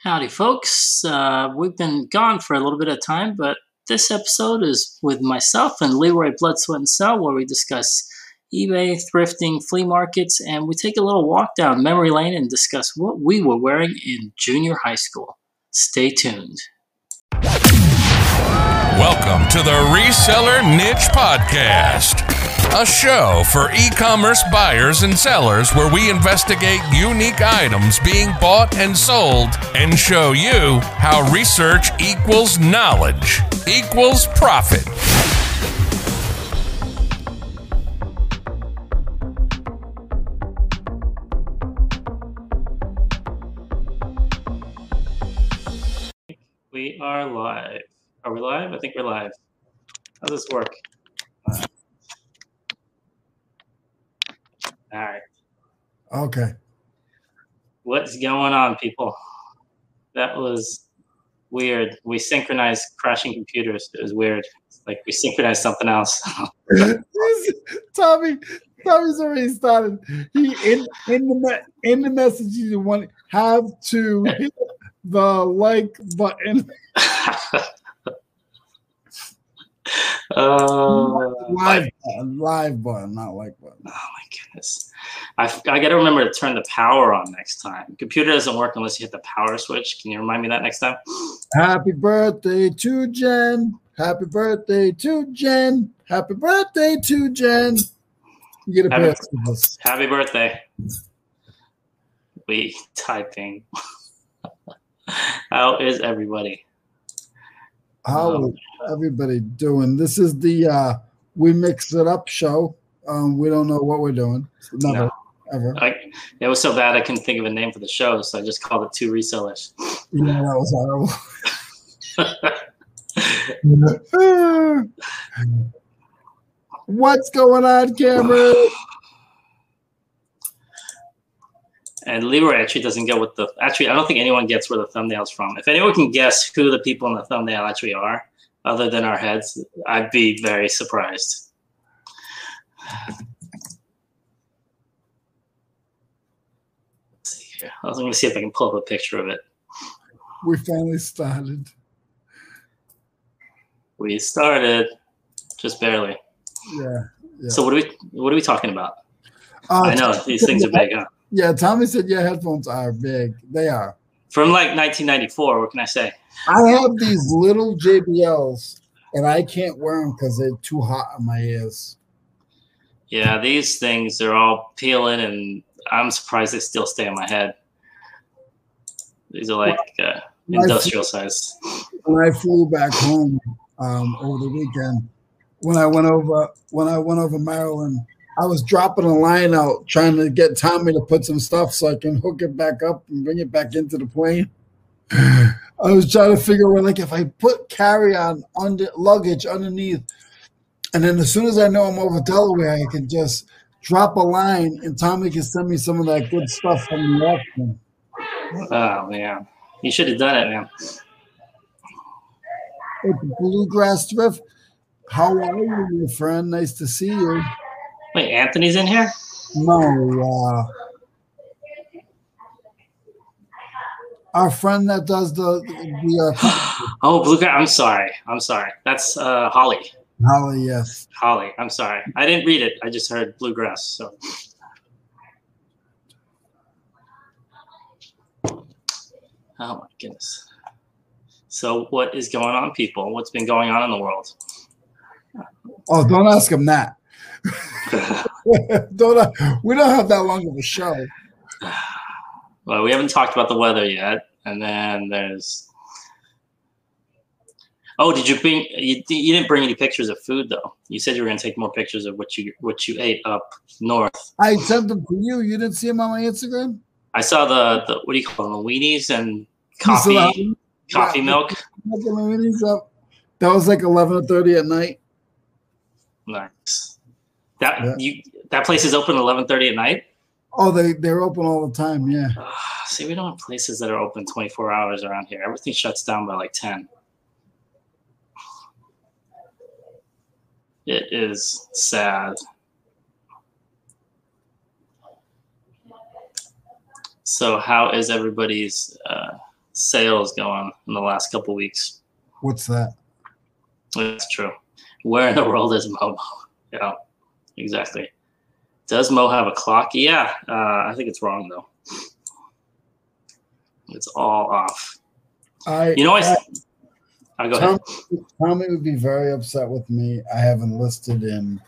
Howdy, folks. We've been gone for a little bit of time, but this episode is with myself and Leroy Blood, Sweat, and Sell, where we discuss eBay, thrifting, flea markets, and we take a little walk down memory lane and discuss what we were wearing in junior high school. Stay tuned. Welcome to the Reseller Niche Podcast, a show for e-commerce buyers and sellers where we investigate unique items being bought and sold and show you how research equals knowledge equals profit. We are live. Are we live? I think we're live. How does this work? All right. Okay. What's going on, people? That was weird. We synchronized crashing computers. It was weird. It's like we synchronized something else. Tommy's already started. He in the message you want have to hit the like button. Live button, not like button. Oh my goodness! I got to remember to turn the power on next time. Computer doesn't work unless you hit the power switch. Can you remind me that next time? Happy birthday to Jen. Happy birthday to Jen. Happy birthday to Jen. You get a pair of sandals. Happy birthday. We typing. How is everybody? How is everybody doing? This is the We Mix It Up show. We don't know what we're doing. Never, ever. It was so bad I couldn't think of a name for the show, so I just called it Two Resellers. Yeah, that was horrible. What's going on, Cameron? And Leroy actually doesn't get what the – actually, I don't think anyone gets where the thumbnail's from. If anyone can guess who the people in the thumbnail actually are, other than our heads, I'd be very surprised. Let's see here. I was going to see if I can pull up a picture of it. We finally started. We started just barely. Yeah. So what are we talking about? I know these things are big, huh? Yeah, Tommy said your headphones are big. They are. From like 1994, what can I say? I have these little JBLs, and I can't wear them because they're too hot on my ears. Yeah, these things are all peeling, and I'm surprised they still stay on my head. These are like industrial size. When I flew back home over the weekend, when I went over Maryland, I was dropping a line out trying to get Tommy to put some stuff so I can hook it back up and bring it back into the plane. I was trying to figure out, like, if I put carry-on under luggage underneath, and then as soon as I know I'm over Delaware, I can just drop a line and Tommy can send me some of that good stuff from the airplane. Oh, man. You should have done it, man. It's Bluegrass Thrift. How are you, my friend? Nice to see you. Wait, Anthony's in here? No. Our friend that does the oh, Bluegrass. I'm sorry. That's Holly. Holly, yes. Holly, I'm sorry. I didn't read it. I just heard Bluegrass. So. Oh, my goodness. So what is going on, people? What's been going on in the world? Oh, don't ask him that. We don't have that long of a show. Well, we haven't talked about the weather yet, and then there's. Oh, did you bring? You didn't bring any pictures of food though. You said you were going to take more pictures of what you ate up north. I sent them to you. You didn't see them on my Instagram. I saw the what do you call them? The weenies and coffee milk. That was like 11:30 at night. Nice. That place is open 11:30 at night? Oh, they're open all the time, yeah. See, we don't have places that are open 24 hours around here. Everything shuts down by like 10. It is sad. So how is everybody's sales going in the last couple of weeks. What's that? That's true. Where in the world is Momo? Yeah, exactly. Does Mo have a clock? Yeah, I think it's wrong though. It's all off. Go ahead. Tommy would be very upset with me. I haven't listed in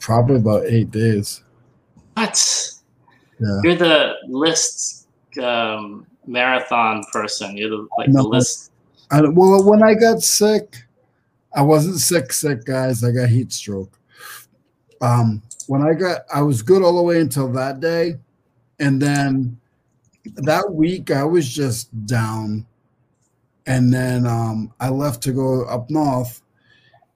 probably about 8 days. What? Yeah. You're the list marathon person. You're the, like, no, the list. Well, when I got sick, I wasn't sick, guys. I got heat stroke. I was good all the way until that day, and then that week I was just down. And then I left to go up north,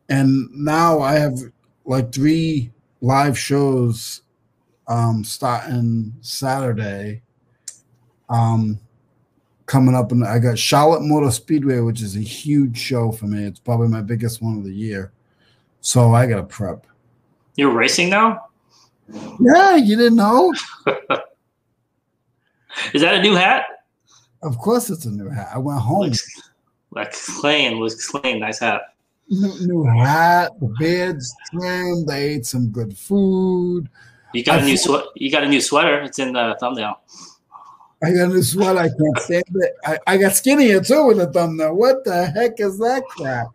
and now I have like 3 live shows starting Saturday. Coming up, and I got Charlotte Motor Speedway, which is a huge show for me. It's probably my biggest one of the year, so I gotta prep. You're racing now? Yeah, you didn't know? Is that a new hat? Of course it's a new hat. I went home. Lex Klein, nice hat. New hat, the beard's trimmed. I ate some good food. You got a new sweater. It's in the thumbnail. I got a new sweater. I can't stand it. I got skinnier too in the thumbnail. What the heck is that crap?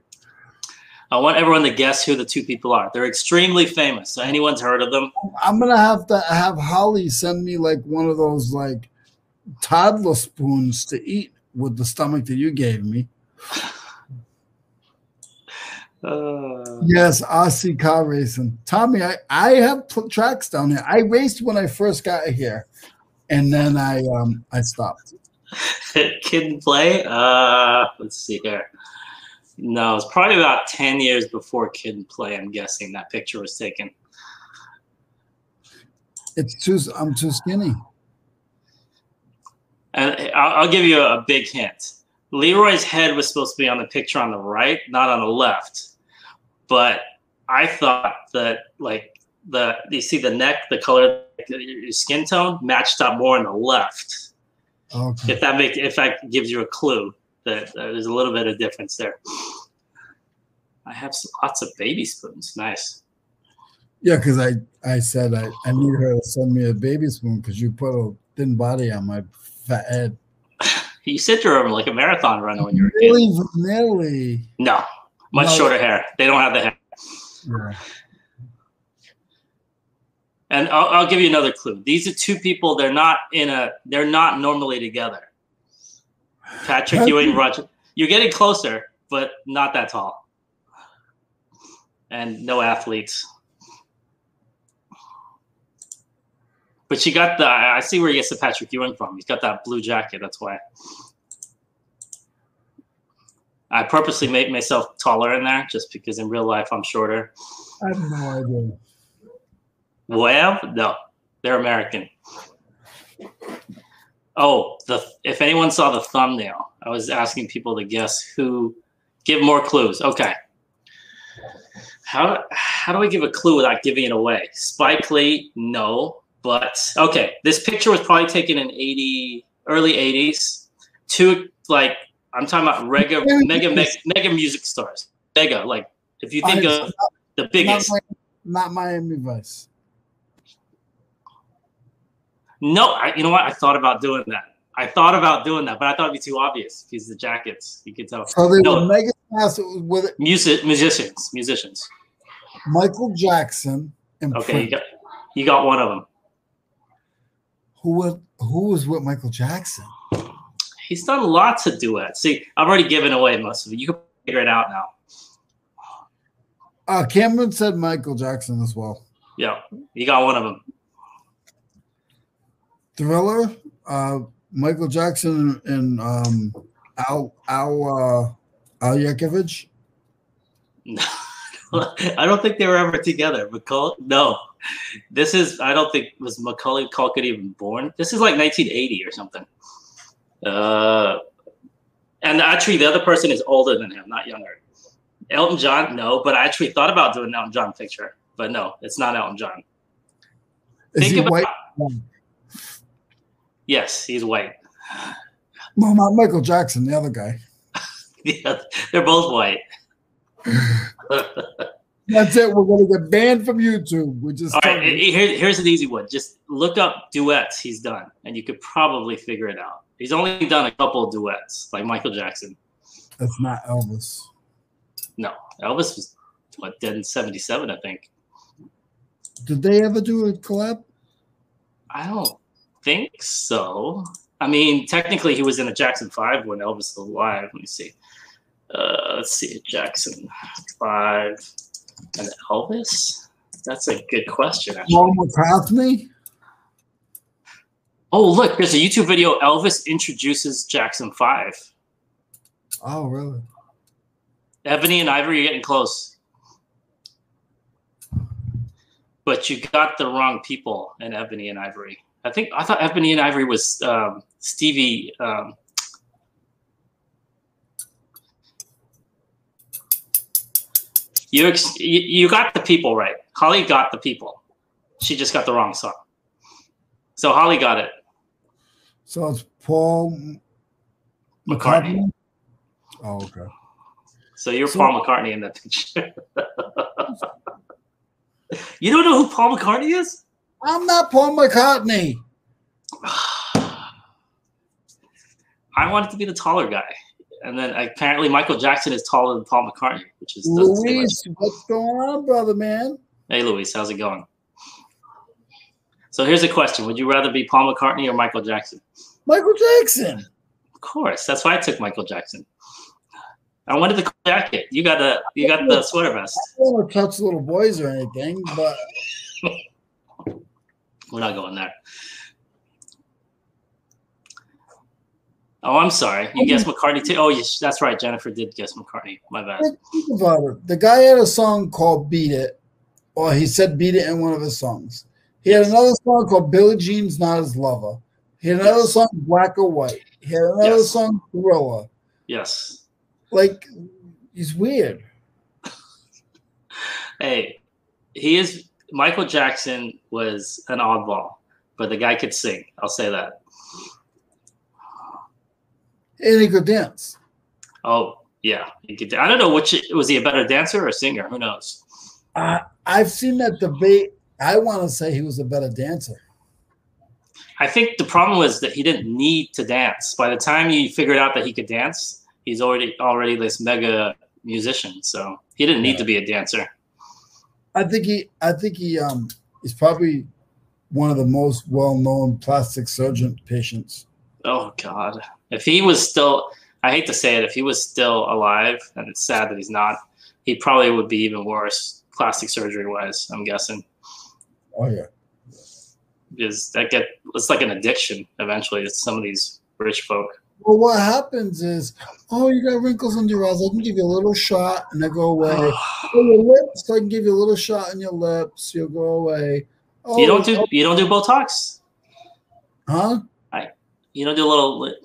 I want everyone to guess who the 2 people are. They're extremely famous. So anyone's heard of them? I'm gonna have to have Holly send me like one of those like toddler spoons to eat with the stomach that you gave me. Yes, RC car racing. Tommy, I have tracks down here. I raced when I first got here, and then I stopped. Kid and play. Let's see here. No, it's probably about 10 years before Kid and Play, I'm guessing, that picture was taken. I'm too skinny. And I'll give you a big hint. Leroy's head was supposed to be on the picture on the right, not on the left. But I thought that, like, you see the neck, the color, your skin tone matched up more on the left. Okay. If that gives you a clue. There's a little bit of difference there. I have lots of baby spoons. Nice. Yeah, because I said I need her to send me a baby spoon because you put a thin body on my fat head. You said you were like a marathon runner when you were really a kid. Really? No. Much shorter hair. They don't have the hair. Yeah. And I'll give you another clue. These are 2 people. They're not normally together. Patrick Ewing, Roger. You're getting closer, but not that tall. And no athletes. But she got I see where he gets the Patrick Ewing from. He's got that blue jacket, that's why. I purposely made myself taller in there just because in real life I'm shorter. I have no idea. Well, no. They're American. Oh, if anyone saw the thumbnail, I was asking people to guess who. Give more clues. Okay. How do I give a clue without giving it away? Spike Lee, no. But, okay, this picture was probably taken in early 80s. 2, like, I'm talking about mega music stars. Mega, like, if you think of the biggest. Not Miami Vice. No, you know what? I thought about doing that. But I thought it'd be too obvious because the jackets, you could tell. So they were mega fast with it. Musicians. Michael Jackson. And okay, you got one of them. Who was with Michael Jackson? He's done lots of duets. See, I've already given away most of it. You can figure it out now. Cameron said Michael Jackson as well. Yeah, you got one of them. Thriller, Michael Jackson, and Al Yankovic. No, I don't think they were ever together. I don't think was Macaulay Culkin even born. This is like 1980 or something. And actually, the other person is older than him, not younger. Elton John, no. But I actually thought about doing an Elton John picture, but no, it's not Elton John. Is he white? Yes, he's white. No, not Michael Jackson, the other guy. Yeah, they're both white. That's it. We're going to get banned from YouTube. We're just all right. Here's an easy one. Just look up duets he's done, and you could probably figure it out. He's only done a couple of duets, like Michael Jackson. That's not Elvis. No, Elvis was what dead in '77, I think. Did they ever do a collab? I don't think so. I mean, technically, he was in a Jackson 5 when Elvis was alive. Let me see. Let's see, Jackson 5 and Elvis. That's a good question. Paul McCartney. Oh, look! There's a YouTube video. Elvis introduces Jackson 5. Oh, really? Ebony and Ivory, you're getting close. But you got the wrong people in Ebony and Ivory. I thought Ebony and Ivory was Stevie. You got the people right. Holly got the people. She just got the wrong song. So Holly got it. So it's Paul McCartney. Oh, okay. So you're Paul McCartney in that picture. You don't know who Paul McCartney is? I'm not Paul McCartney. I wanted to be the taller guy. And then apparently Michael Jackson is taller than Paul McCartney, which is... Luis, what's going on, brother, man? Hey, Luis, how's it going? So here's a question. Would you rather be Paul McCartney or Michael Jackson? Michael Jackson. Of course. That's why I took Michael Jackson. I wanted the jacket. You got the sweater vest. I don't want to touch little boys or anything, but... We're not going there. Oh, I'm sorry. You guessed McCartney too. Oh, yes, that's right. Jennifer did guess McCartney. My bad. Think about it. The guy had a song called "Beat It," or he said "Beat It" in one of his songs. He had another song called "Billie Jean's Not His Lover." He had another song "Black or White." He had another song "Thriller." Yes. Like, he's weird. Hey, he is. Michael Jackson was an oddball, but the guy could sing. I'll say that. And he could dance. Oh, yeah. He could. I don't know which. Was he a better dancer or a singer? Who knows? I've seen that debate. I want to say he was a better dancer. I think the problem was that he didn't need to dance. By the time you figured out that he could dance, he's already this mega musician. So he didn't need to be a dancer. I think he is probably one of the most well-known plastic surgeon patients. Oh God! If he was still, I hate to say it, if he was still alive, and it's sad that he's not, he probably would be even worse, plastic surgery-wise. I'm guessing. Oh yeah. Because it's like an addiction eventually. It's some of these rich folk. Well, what happens is, oh, you got wrinkles under your eyes. I can give you a little shot, and they go away. Oh, your lips. I can give you a little shot in your lips. You'll go away. Oh, you don't do Botox, huh? You don't do a little lip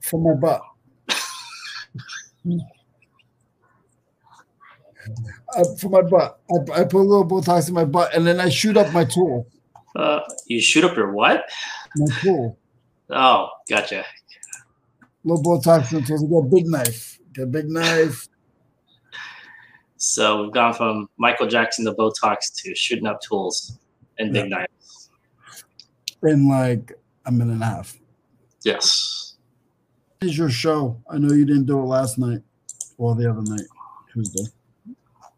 for my butt. For my butt, I put a little Botox in my butt, and then I shoot up my tool. You shoot up your what? My tool. Oh, gotcha. Little Botox and tools. Got a big knife. So we've gone from Michael Jackson to Botox to shooting up tools and big knives. In like a minute and a half. Yes. What is your show? I know you didn't do it last night or the other night. Tuesday.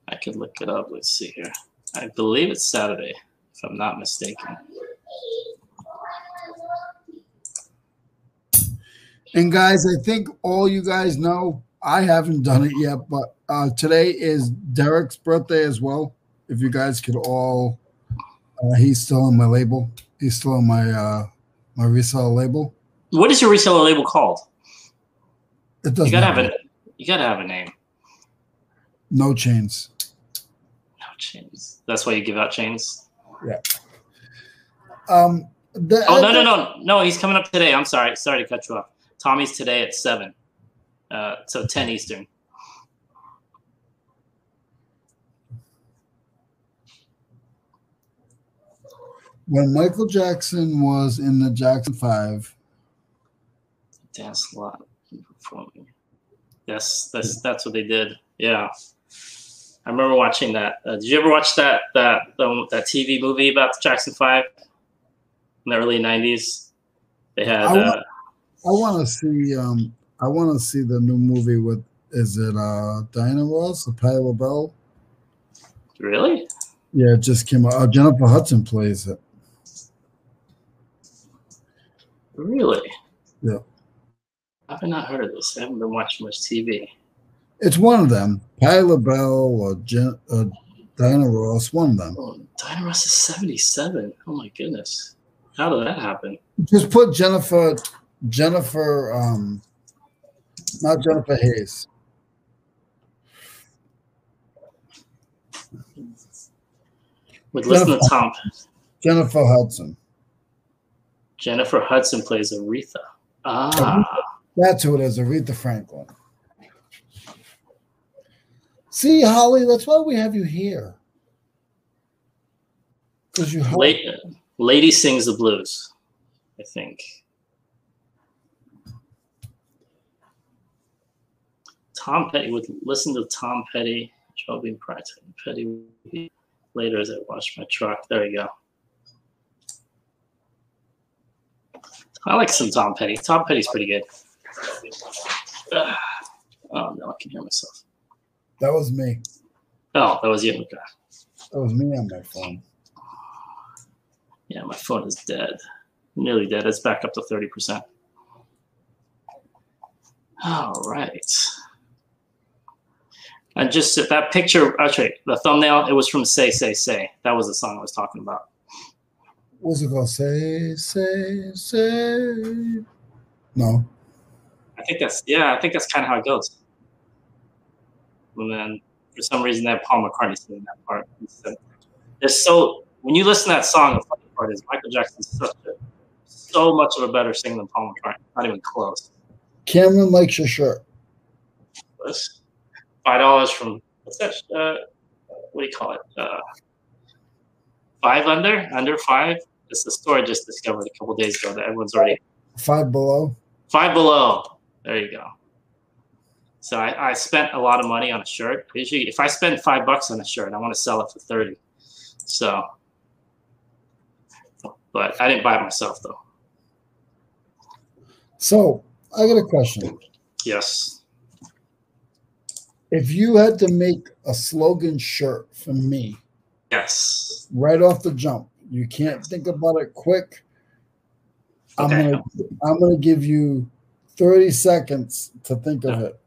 I could look it up. Let's see here. I believe it's Saturday, if I'm not mistaken. And guys, I think all you guys know, I haven't done it yet, but today is Derek's birthday as well. If you guys could all, he's still on my label. He's still on my my reseller label. What is your reseller label called? It doesn't. You gotta have a name. No chains. No chains. That's why you give out chains. Yeah. No. He's coming up today. I'm sorry. Sorry to cut you off. Tommy's today at 7, so 10 Eastern. When Michael Jackson was in the Jackson 5, dance a lot and performing. Yes, that's what they did. Yeah, I remember watching that. Did you ever watch that TV movie about the Jackson 5 in the early '90s? They had. I want to see the new movie with. Is it Diana Ross or Patti LaBelle? Really? Yeah, it just came out. Jennifer Hudson plays it. Really? Yeah. I've not heard of this. I haven't been watching much TV. It's one of them. Patti LaBelle or Diana Ross, one of them. Oh, Diana Ross is 77. Oh, my goodness. How did that happen? Just put Jennifer, not Jennifer Hayes. Would listen to Tom. Jennifer Hudson. Jennifer Hudson plays Aretha. Ah. That's who it is, Aretha Franklin. See, Holly, that's why we have you here. Because you help. Lady sings the blues, I think. Tom Petty would listen to Tom Petty. Shelby Petty later as I wash my truck. There you go. I like some Tom Petty. Tom Petty's pretty good. Oh, no, I can hear myself. That was me. Oh, that was you. Okay. That was me on my phone. Yeah, my phone is dead. Nearly dead. It's back up to 30%. All right. And just that picture, actually, the thumbnail, it was from Say, Say, Say. That was the song I was talking about. What's it called? Say, say, say. No. I think that's kind of how it goes. And then for some reason, that Paul McCartney singing that part. When you listen to that song, the funny part is Michael Jackson's so much of a better singer than Paul McCartney. Not even close. Cameron likes your shirt. $5 from, what's that? What do you call it? Under five. It's the store I just discovered a couple days ago that everyone's already. Five Below. There you go. So I spent a lot of money on a shirt. Usually, if I spend $5 on a shirt, I want to sell it for 30. So, but I didn't buy it myself though. So I got a question. Yes. If you had to make a slogan shirt for me. Yes. Right off the jump. You can't think about it quick. Okay. I'm gonna give you 30 seconds to think of it.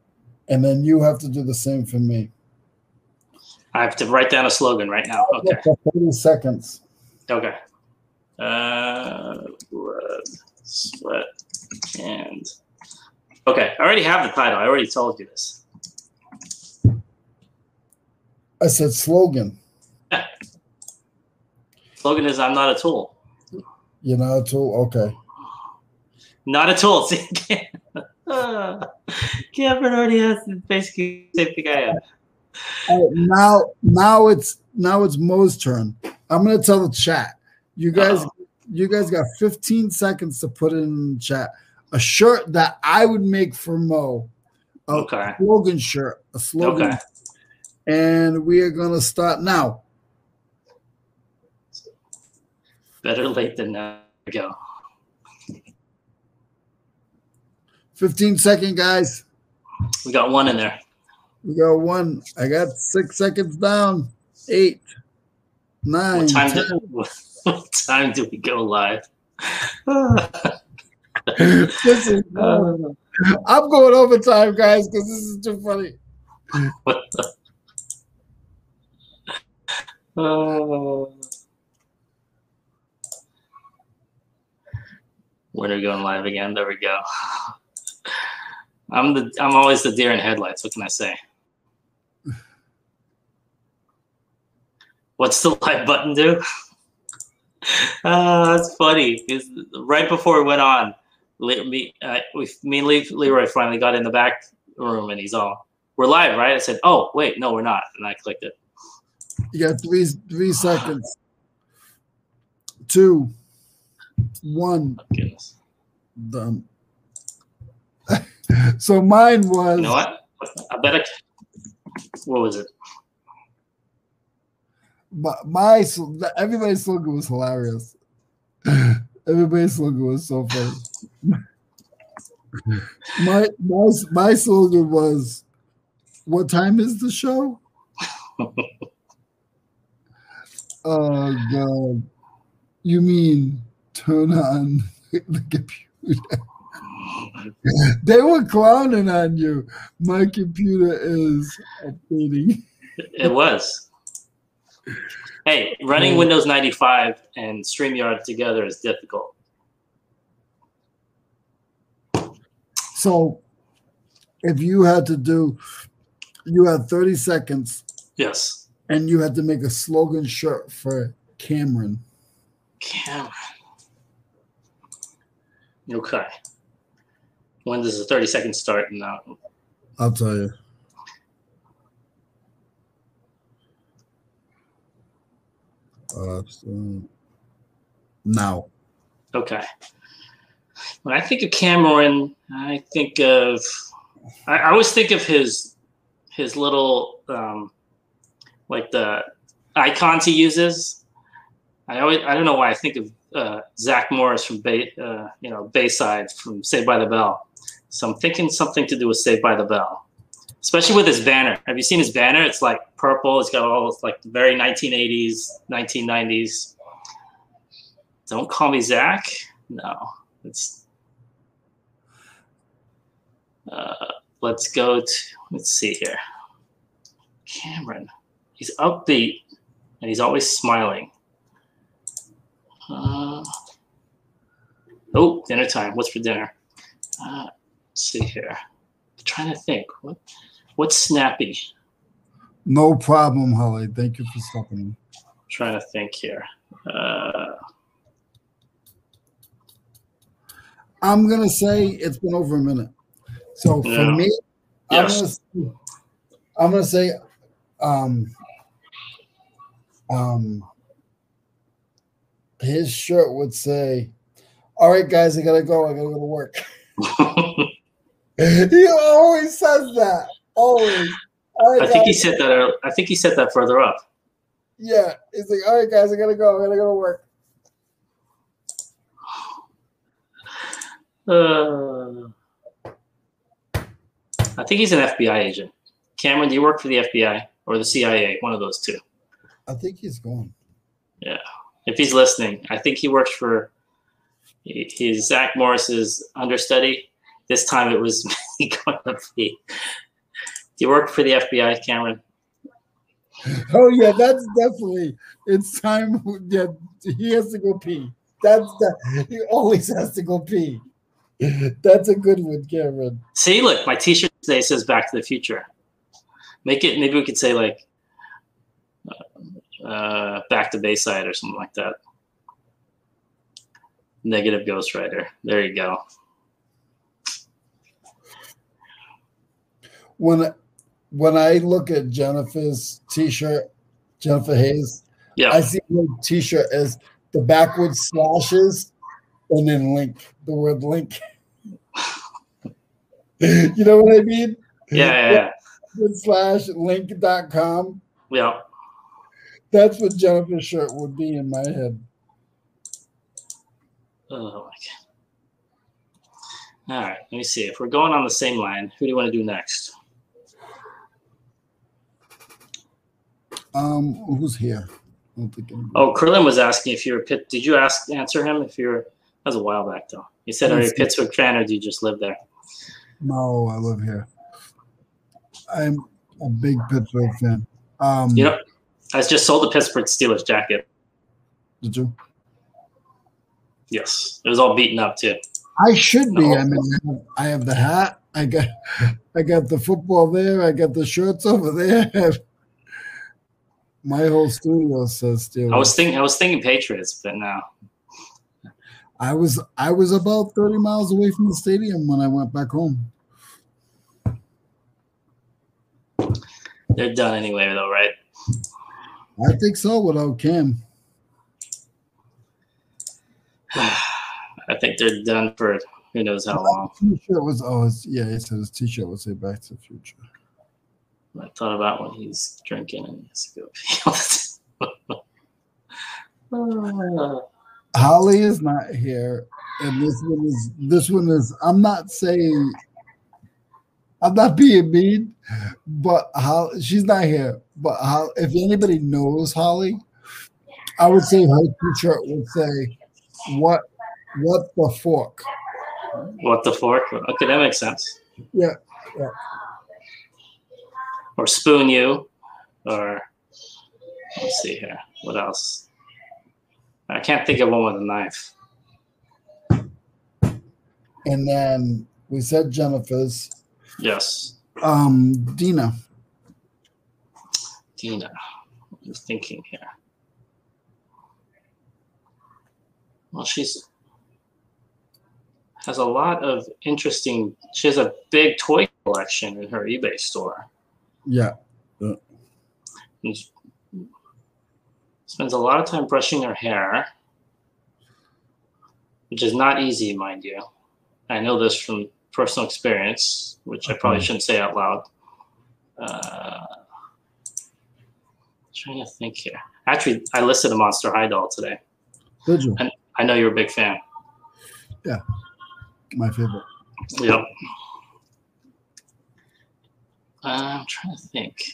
And then you have to do the same for me. I have to write down a slogan right now. Okay. 30 seconds. Okay. Blood, sweat, and... Okay. I already have the title. I already told you this. I said slogan. Yeah. Slogan is I'm not a tool. You're not a tool? Okay. Not a tool. See, Cameron already has basically saved the guy up. Now it's Mo's turn. I'm gonna tell the chat. You guys got 15 seconds to put it in the chat. A shirt that I would make for Mo. A slogan shirt. A slogan. Okay. And we are gonna start now. Better late than never. Go. 15 seconds, guys. We got one in there. We got one. I got 6 seconds down. 8, 9. What time do we go live? I'm going overtime, guys, because this is too funny. Winner going live again. There we go. I'm always the deer in headlights. What can I say? What's the live button do? That's funny. Right before we went on, me and Leroy finally got in the back room, and he's all, "We're live, right?" I said, "Oh, wait, no, we're not," and I clicked it. You got three seconds. 2, 1. Done. So mine was. You know what? I bet it. What was it? Everybody's slogan was hilarious. Everybody's slogan was so funny. My slogan was, "What time is the show?" Oh God! You mean turn on the computer? They were clowning on you. My computer is updating. It was. Hey, running Windows 95 and StreamYard together is difficult. So, if you had 30 seconds. Yes. And you had to make a slogan shirt for Cameron. Cameron. Okay. When does the 30 seconds start? No. I'll tell you. So now. Okay. When I think of Cameron, I think of. I always think of his little like the icons he uses. I don't know why I think of Zach Morris from Bayside from Saved by the Bell. So I'm thinking something to do with Saved by the Bell, especially with his banner. Have you seen his banner? It's like purple. It's got all those like very 1980s, 1990s. Don't call me Zach. No, it's. Let's go to. Let's see here. Cameron, he's upbeat and he's always smiling. Oh, dinner time. What's for dinner? Let's see here. I'm trying to think. What's snappy? No problem, Holly. Thank you for stopping me. I'm trying to think here. I'm gonna say it's been over a minute. So for me, yes. I'm gonna say, his shirt would say, "All right, guys, I gotta go to work." He always says that. Always. I think he said that. I think he said that further up. Yeah, he's like, "All right, guys, I gotta go to work." I think he's an FBI agent. Cameron, do you work for the FBI or the CIA? One of those two. I think he's gone. Yeah. If he's listening, I think he works for he's Zach Morris's understudy. This time it was me going to be. Do you work for the FBI, Cameron? Oh yeah, that's definitely it's time. Yeah, he has to go pee. He always has to go pee. That's a good one, Cameron. See, look, my T-shirt today says "Back to the Future." Make it. Maybe we could say like. Back to Bayside or something like that. Negative ghostwriter. There you go. When I look at Jennifer's T-shirt, Jennifer Hayes, yeah. I see her T-shirt as the backward slashes and then link, the word link. You know what I mean? Yeah. /link.com. Yeah. That's what Jennifer's shirt would be in my head. Oh, my God. All right, let me see. If we're going on the same line, who do you want to do next? Who's here? I don't think anybody. Oh, Krillin was asking if you were Pitt. Did you answer him if you were? That was a while back, though. He said, "Are you a Pittsburgh fan, or do you just live there?" No, I live here. I'm a big Pittsburgh fan. Yep. I just sold the Pittsburgh Steelers jacket. Did you? Yes, it was all beaten up too. I should be. I mean, I have the hat. I got the football there. I got the shirts over there. My whole studio says Steelers. I was thinking Patriots, but no. I was about 30 miles away from the stadium when I went back home. They're done anyway, though, right? I think so without Cam. I think they're done for Who knows how long? T-shirt was always, yeah, he said his T-shirt was a Back to the Future. I thought about when he's drinking and he has to go pee. Holly is not here, and this one is. I'm not saying, I'm not being mean, but Holly, she's not here. But Holly, if anybody knows Holly, I would say her T-shirt would say, "What the fork." What the fork? Okay, that makes sense. Yeah, yeah. Or spoon you, or let's see here. What else? I can't think of one with a knife. And then we said Jennifer's. Yes. Dina. I'm thinking here. Well, she has a lot of interesting. She has a big toy collection in her eBay store. Yeah. And spends a lot of time brushing her hair, which is not easy, mind you. I know this from personal experience, which I probably shouldn't say out loud. Trying to think here. Actually, I listed a Monster High doll today. Did you? And I know you're a big fan. Yeah. My favorite. Yep. I'm trying to think.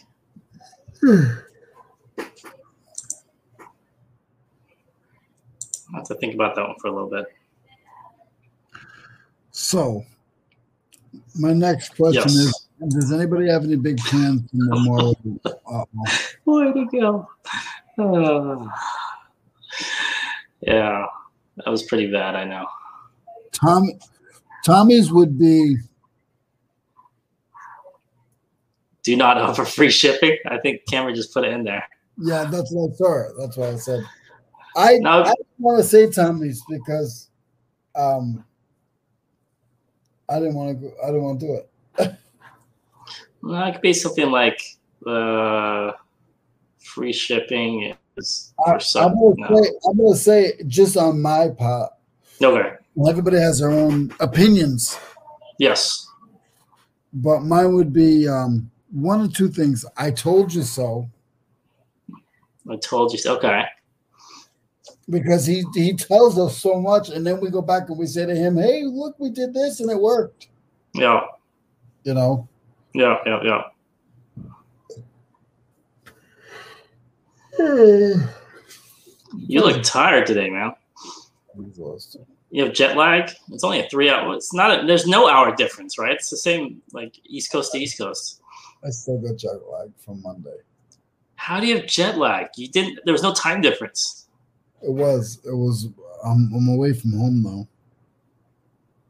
I'll have to think about that one for a little bit. So, my next question is, does anybody have any big plans for Memorial Day? Where'd it go? Yeah, that was pretty bad, I know. Tommy's would be... Do not offer free shipping. I think Cameron just put it in there. Yeah, that's what I saw. That's what I said. I didn't want to say Tommy's because I didn't want to do it. Well, it could be something like free shipping is for something. I'm going to say just on my part. Okay. Everybody has their own opinions. Yes. But mine would be one of two things. I told you so. I told you so. Okay. Because he tells us so much, and then we go back and we say to him, hey, look, we did this, and it worked. Yeah. You know? Yeah. You look tired today, man. I'm exhausted. You have jet lag. It's only a 3 hour. It's not. There's no hour difference, right? It's the same, like East Coast to East Coast. I still got jet lag from Monday. How do you have jet lag? You didn't. There was no time difference. It was. I'm away from home though.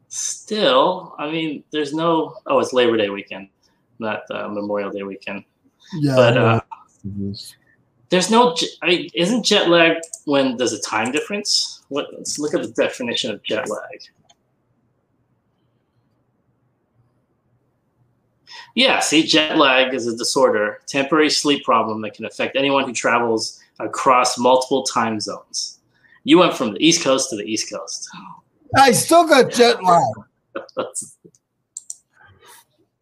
Still, I mean, there's no. Oh, it's Labor Day weekend, not Memorial Day weekend. Yeah, but there's no. I mean, isn't jet lag when there's a time difference? Let's look at the definition of jet lag. Yeah, see, jet lag is a disorder, temporary sleep problem that can affect anyone who travels across multiple time zones. You went from the East Coast to the East Coast. I still got jet lag.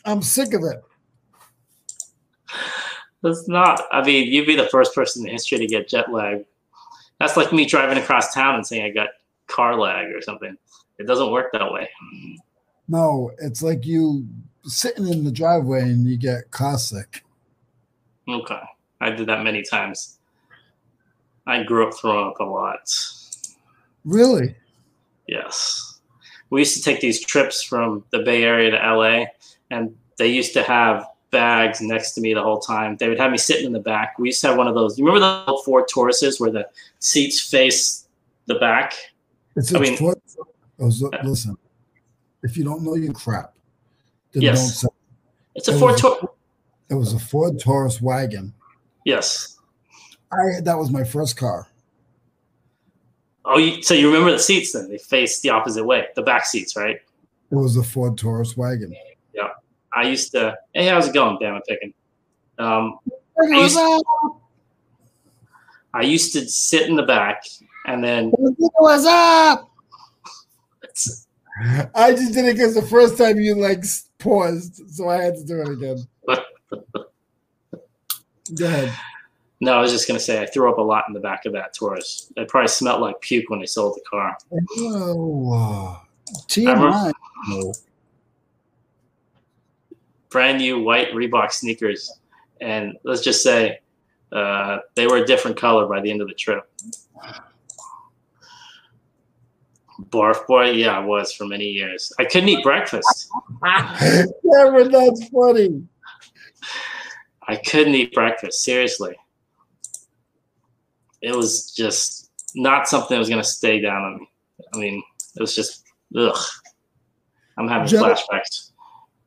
I'm sick of it. That's not. I mean, you'd be the first person in history to get jet lag. That's like me driving across town and saying I got car lag or something. It doesn't work that way. No, it's like you sitting in the driveway and you get car sick. Okay. I did that many times. I grew up throwing up a lot. Really? Yes. We used to take these trips from the Bay Area to L.A., and they used to have bags next to me the whole time. They would have me sitting in the back. We used to have one of those. You remember the old Ford Tauruses where the seats face the back? Listen, if you don't know your crap, then yes. Don't say it. It's a Ford Taurus. It was a Ford Taurus wagon. Yes. That was my first car. Oh, so you remember the seats then? They faced the opposite way, the back seats, right? It was a Ford Taurus wagon. Yeah. I used to. Hey, how's it going? Damn, I'm picking. I used to sit in the back, and then. What's up? I just did it because the first time you like paused, so I had to do it again. Go ahead. No, I was just gonna say I threw up a lot in the back of that Taurus. It probably smelled like puke when I sold the car. Oh, TMI. Brand new white Reebok sneakers, and let's just say they were a different color by the end of the trip. Barf boy, yeah, I was for many years. I couldn't eat breakfast. Yeah, but that's funny. I couldn't eat breakfast, seriously. It was just not something that was going to stay down on me. I mean, it was just, ugh. I'm having flashbacks.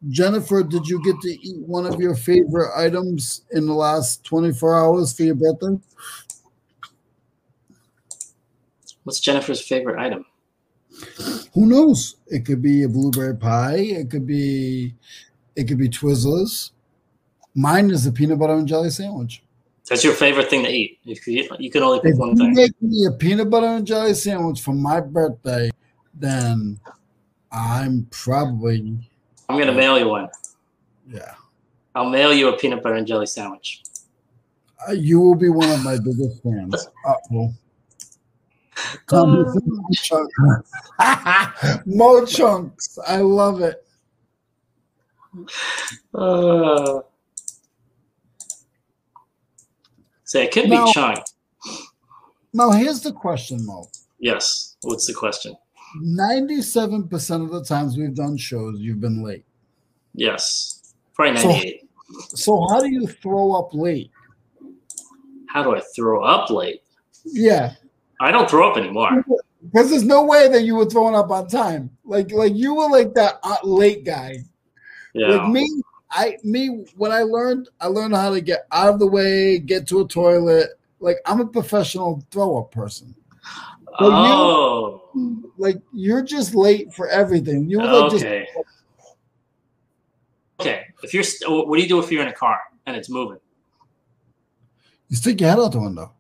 Jennifer, did you get to eat one of your favorite items in the last 24 hours for your birthday? What's Jennifer's favorite item? Who knows? It could be a blueberry pie. It could be Twizzlers. Mine is a peanut butter and jelly sandwich. That's your favorite thing to eat. You can only pick one thing. If you make me a peanut butter and jelly sandwich for my birthday, then I'm going to mail you one. Yeah. I'll mail you a peanut butter and jelly sandwich. You will be one of my biggest fans. Uh-oh. Mo chunks. I love it. So it could be chunked. Now, here's the question, Mo. Yes. What's the question? 97% of the times we've done shows, you've been late. Yes. Probably 98. So how do you throw up late? How do I throw up late? Yeah. I don't throw up anymore. Because there's no way that you were throwing up on time. Like you were like that late guy. Yeah. Like me, when I learned how to get out of the way, get to a toilet. Like I'm a professional throw-up person. But oh. You, like you're just late for everything. You were like okay. Just... Okay. If you're, what do you do if you're in a car and it's moving? You stick your head out the window.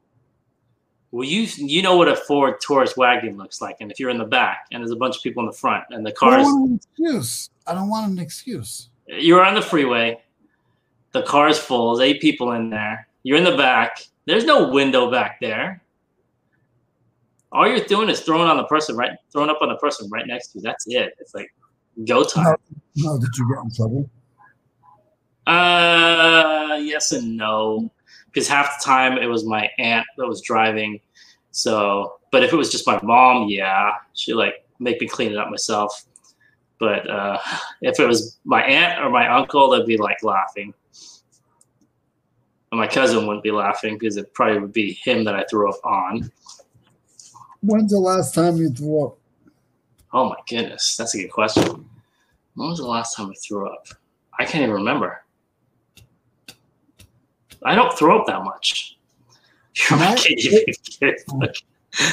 Well, you know what a Ford Taurus wagon looks like, and if you're in the back and there's a bunch of people in the front and the cars. I don't want an excuse. I don't want an excuse. You're on the freeway. The car's full. There's 8 people in there. You're in the back. There's no window back there. All you're doing is throwing up on the person right next to you. That's it. It's like go time. No, did you get in trouble? Yes and no. Because half the time it was my aunt that was driving. So, but if it was just my mom, yeah, she'd like make me clean it up myself. But if it was my aunt or my uncle, they'd be like laughing. And my cousin wouldn't be laughing because it probably would be him that I threw up on. When's the last time you threw up? Oh my goodness, that's a good question. When was the last time I threw up? I can't even remember. I don't throw up that much.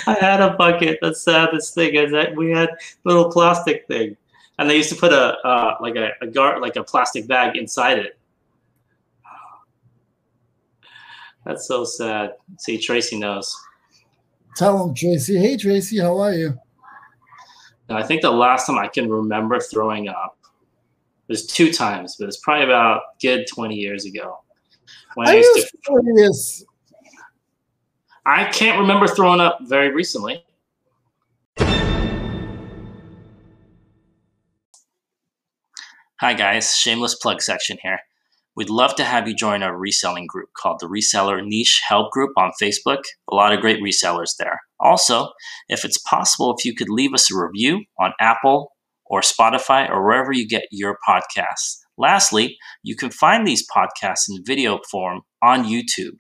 I had a bucket. That's the saddest thing is that we had a little plastic thing, and they used to put a plastic bag inside it. That's so sad. See, Tracy knows. Tell him, Tracy. Hey, Tracy, how are you? Now, I think the last time I can remember throwing up was 2 times, but it's probably about a good 20 years ago. When I used to, I can't remember throwing up very recently. Hi guys, shameless plug section here. We'd love to have you join our reselling group called the Reseller Niche Help Group on Facebook. A lot of great resellers there. Also, if it's possible, if you could leave us a review on Apple or Spotify or wherever you get your podcasts. Lastly, you can find these podcasts in video form on YouTube.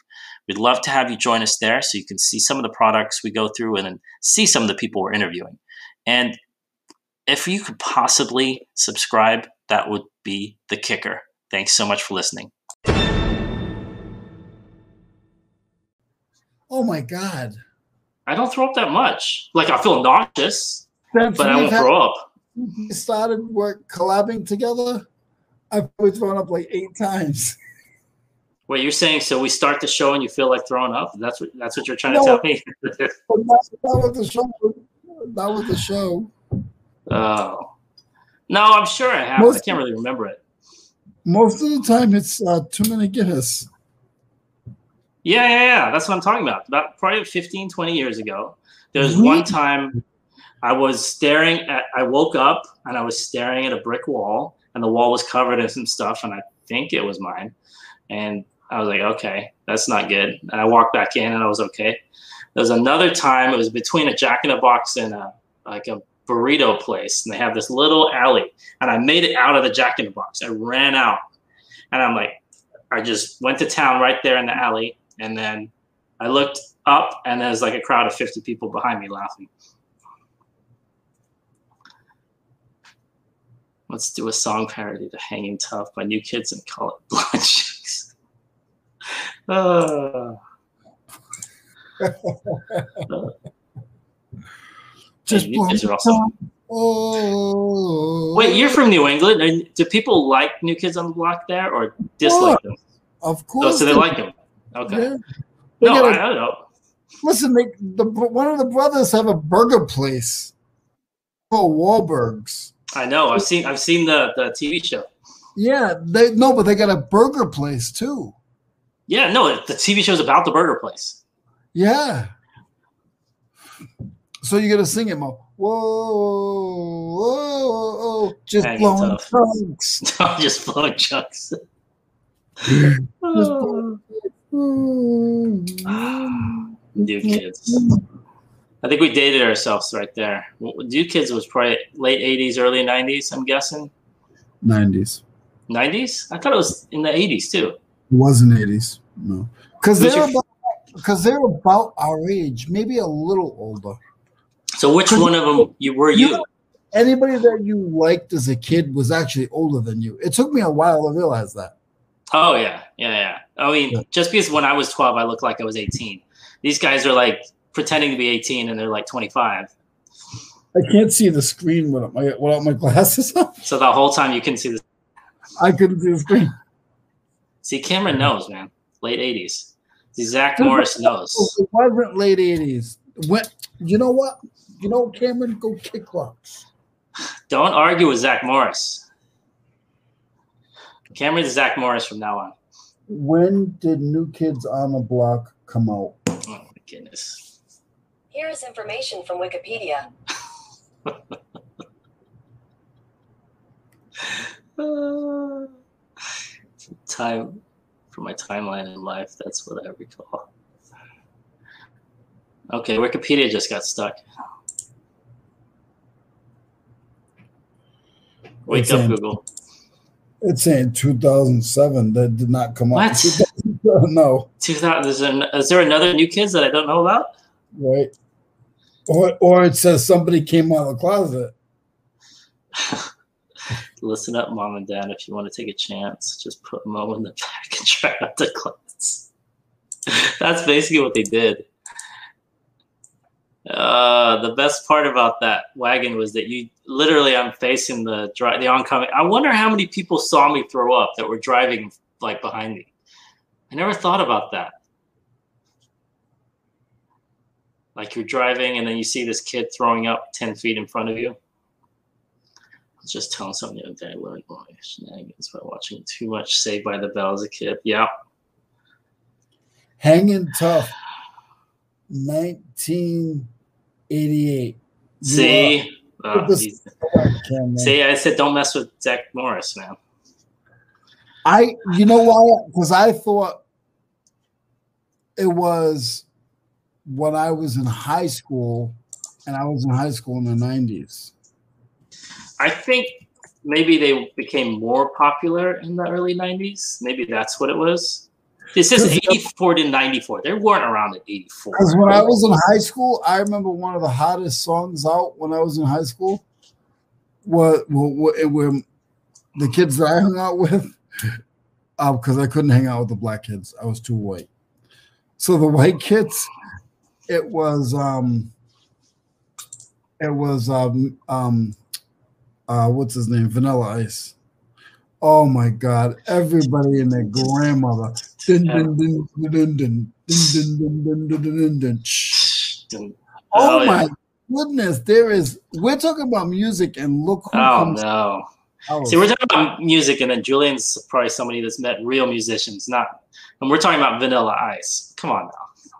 We'd love to have you join us there so you can see some of the products we go through and then see some of the people we're interviewing. And if you could possibly subscribe, that would be the kicker. Thanks so much for listening. Oh my God. I don't throw up that much. Like I feel nauseous, but I won't throw up. We started work collabing together. I've probably thrown up like 8 times. Wait, you're saying so we start the show and you feel like throwing up? That's what you're trying to tell me. That was the show. No, I'm sure it happened. I can't really remember it. Most of the time, it's 2 minute Guinness. Yeah. That's what I'm talking about. About probably 15, 20 years ago, there was one time I was staring at, I woke up and I was staring at a brick wall, and the wall was covered in some stuff, and I think it was mine. And I was like, okay, that's not good. And I walked back in and I was okay. There was another time, it was between a Jack in the Box and a burrito place, and they have this little alley, and I made it out of the Jack in the Box. I ran out, and I'm like, I just went to town right there in the alley, and then I looked up, and there's like a crowd of 50 people behind me laughing. Let's do a song parody to Hanging Tough by New Kids and call it Blood Chicks. Just you guys are awesome. Oh. Wait, you're from New England. And do people like New Kids on the Block there or dislike them? Of course. Oh, so they like them. Okay. Yeah. No, I don't know. Listen, one of the brothers have a burger place called Wahlburgers. I know. I've seen the TV show. Yeah, but they got a burger place too. Yeah, no, the TV show's about the burger place. Yeah. So you gotta sing it more. Whoa, whoa, whoa. Just blowing chunks. Just blowing chunks. New Kids. I think we dated ourselves right there. New Kids was probably late 80s, early 90s, I'm guessing. 90s. 90s? I thought it was in the 80s too. It was in the 80s. No. Because they're about our age, maybe a little older. So which one of them were you? Know, anybody that you liked as a kid was actually older than you. It took me a while to realize that. Oh, yeah. I mean, just because when I was 12, I looked like I was 18. These guys are like pretending to be 18, and they're like 25. I can't see the screen without my glasses on. So the whole time you couldn't see the screen. I couldn't see the screen. See, Cameron knows, man. Late 80s. See, Zach Morris knows. Vibrant late 80s. You know what? You know, Cameron, go kick rocks. Don't argue with Zach Morris. Cameron's Zach Morris from now on. When did New Kids on the Block come out? Oh, my goodness. Here is information from Wikipedia. Time for my timeline in life. That's what I recall. Okay, Wikipedia just got stuck. Wake up, Google. It's saying 2007. That did not come out. What? No. 2000. Is there another New Kids that I don't know about? Right. Or it says somebody came out of the closet. Listen up, Mom and Dad. If you want to take a chance, just put Mo in the back and try out the clothes. That's basically what they did. The best part about that wagon was that you literally, I'm facing the oncoming. I wonder how many people saw me throw up that were driving like behind me. I never thought about that. Like you're driving and then you see this kid throwing up 10 feet in front of you. I was just telling someone the other day, I learned my shenanigans by watching too much Saved by the Bell as a kid. Yeah. Hanging Tough. 1988. See? See, I said don't mess with Zach Morris, man. You know why? Because I thought it was when I was in high school, and I was in high school in the 90s. I think maybe they became more popular in the early 90s. Maybe that's what it was. This is 84 to 94. They weren't around at 84. Because when I was in high school, I remember one of the hottest songs out when I was in high school. Were the kids that I hung out with, because I couldn't hang out with the black kids. I was too white. So the white kids, what's his name? Vanilla Ice. Oh my God! Everybody and their grandmother. Oh my goodness, there is. We're talking about music, and look who comes. No. Oh. See, we're talking about music, and then Julian's probably somebody that's met real musicians, not. And we're talking about Vanilla Ice. Come on now.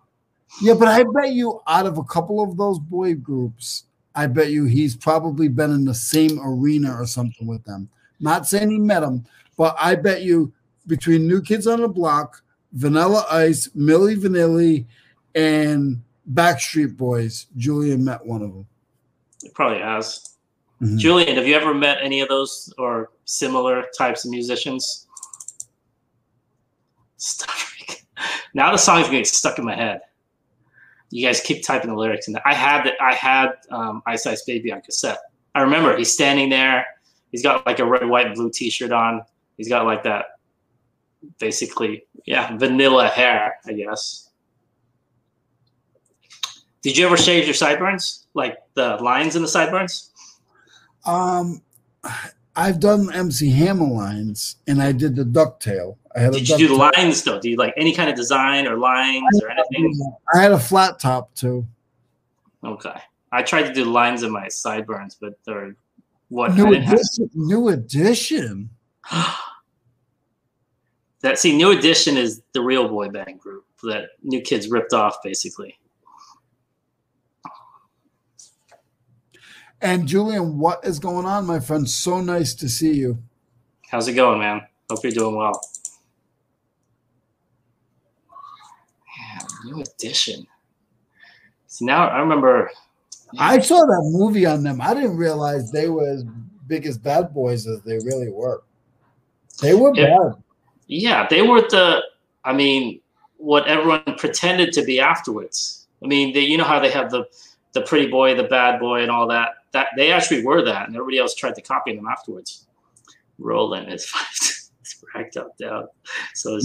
Yeah, but I bet you, out of a couple of those boy groups, I bet you he's probably been in the same arena or something with them. Not saying he met them, but I bet you between New Kids on the Block, Vanilla Ice, Milli Vanilli, and Backstreet Boys, Julian met one of them. It probably has. Mm-hmm. Julian, have you ever met any of those or similar types of musicians? Now the song's gonna get stuck in my head. You guys keep typing the lyrics in there. I had Ice Ice Baby on cassette. I remember he's standing there. He's got like a red, white, and blue T-shirt on. He's got like that, basically, yeah, vanilla hair, I guess. Did you ever shave your sideburns, like the lines in the sideburns? I've done MC Hammer lines, and I did the ducktail. Did you do lines though? Do you like any kind of design or lines or anything? I had a flat top too. Okay, I tried to do lines in my sideburns, but they're what? New Edition. New Edition is the real boy band group that New Kids ripped off, basically. And Julian, what is going on, my friend? So nice to see you. How's it going, man? Hope you're doing well. Man, New Edition. So now I remember. Yeah. I saw that movie on them. I didn't realize they were as big as bad boys as they really were. They were bad. Yeah, they were what everyone pretended to be afterwards. I mean, they, you know how they have the pretty boy, the bad boy, and all that. That they actually were that, and everybody else tried to copy them afterwards. Roland is cracked up down. So is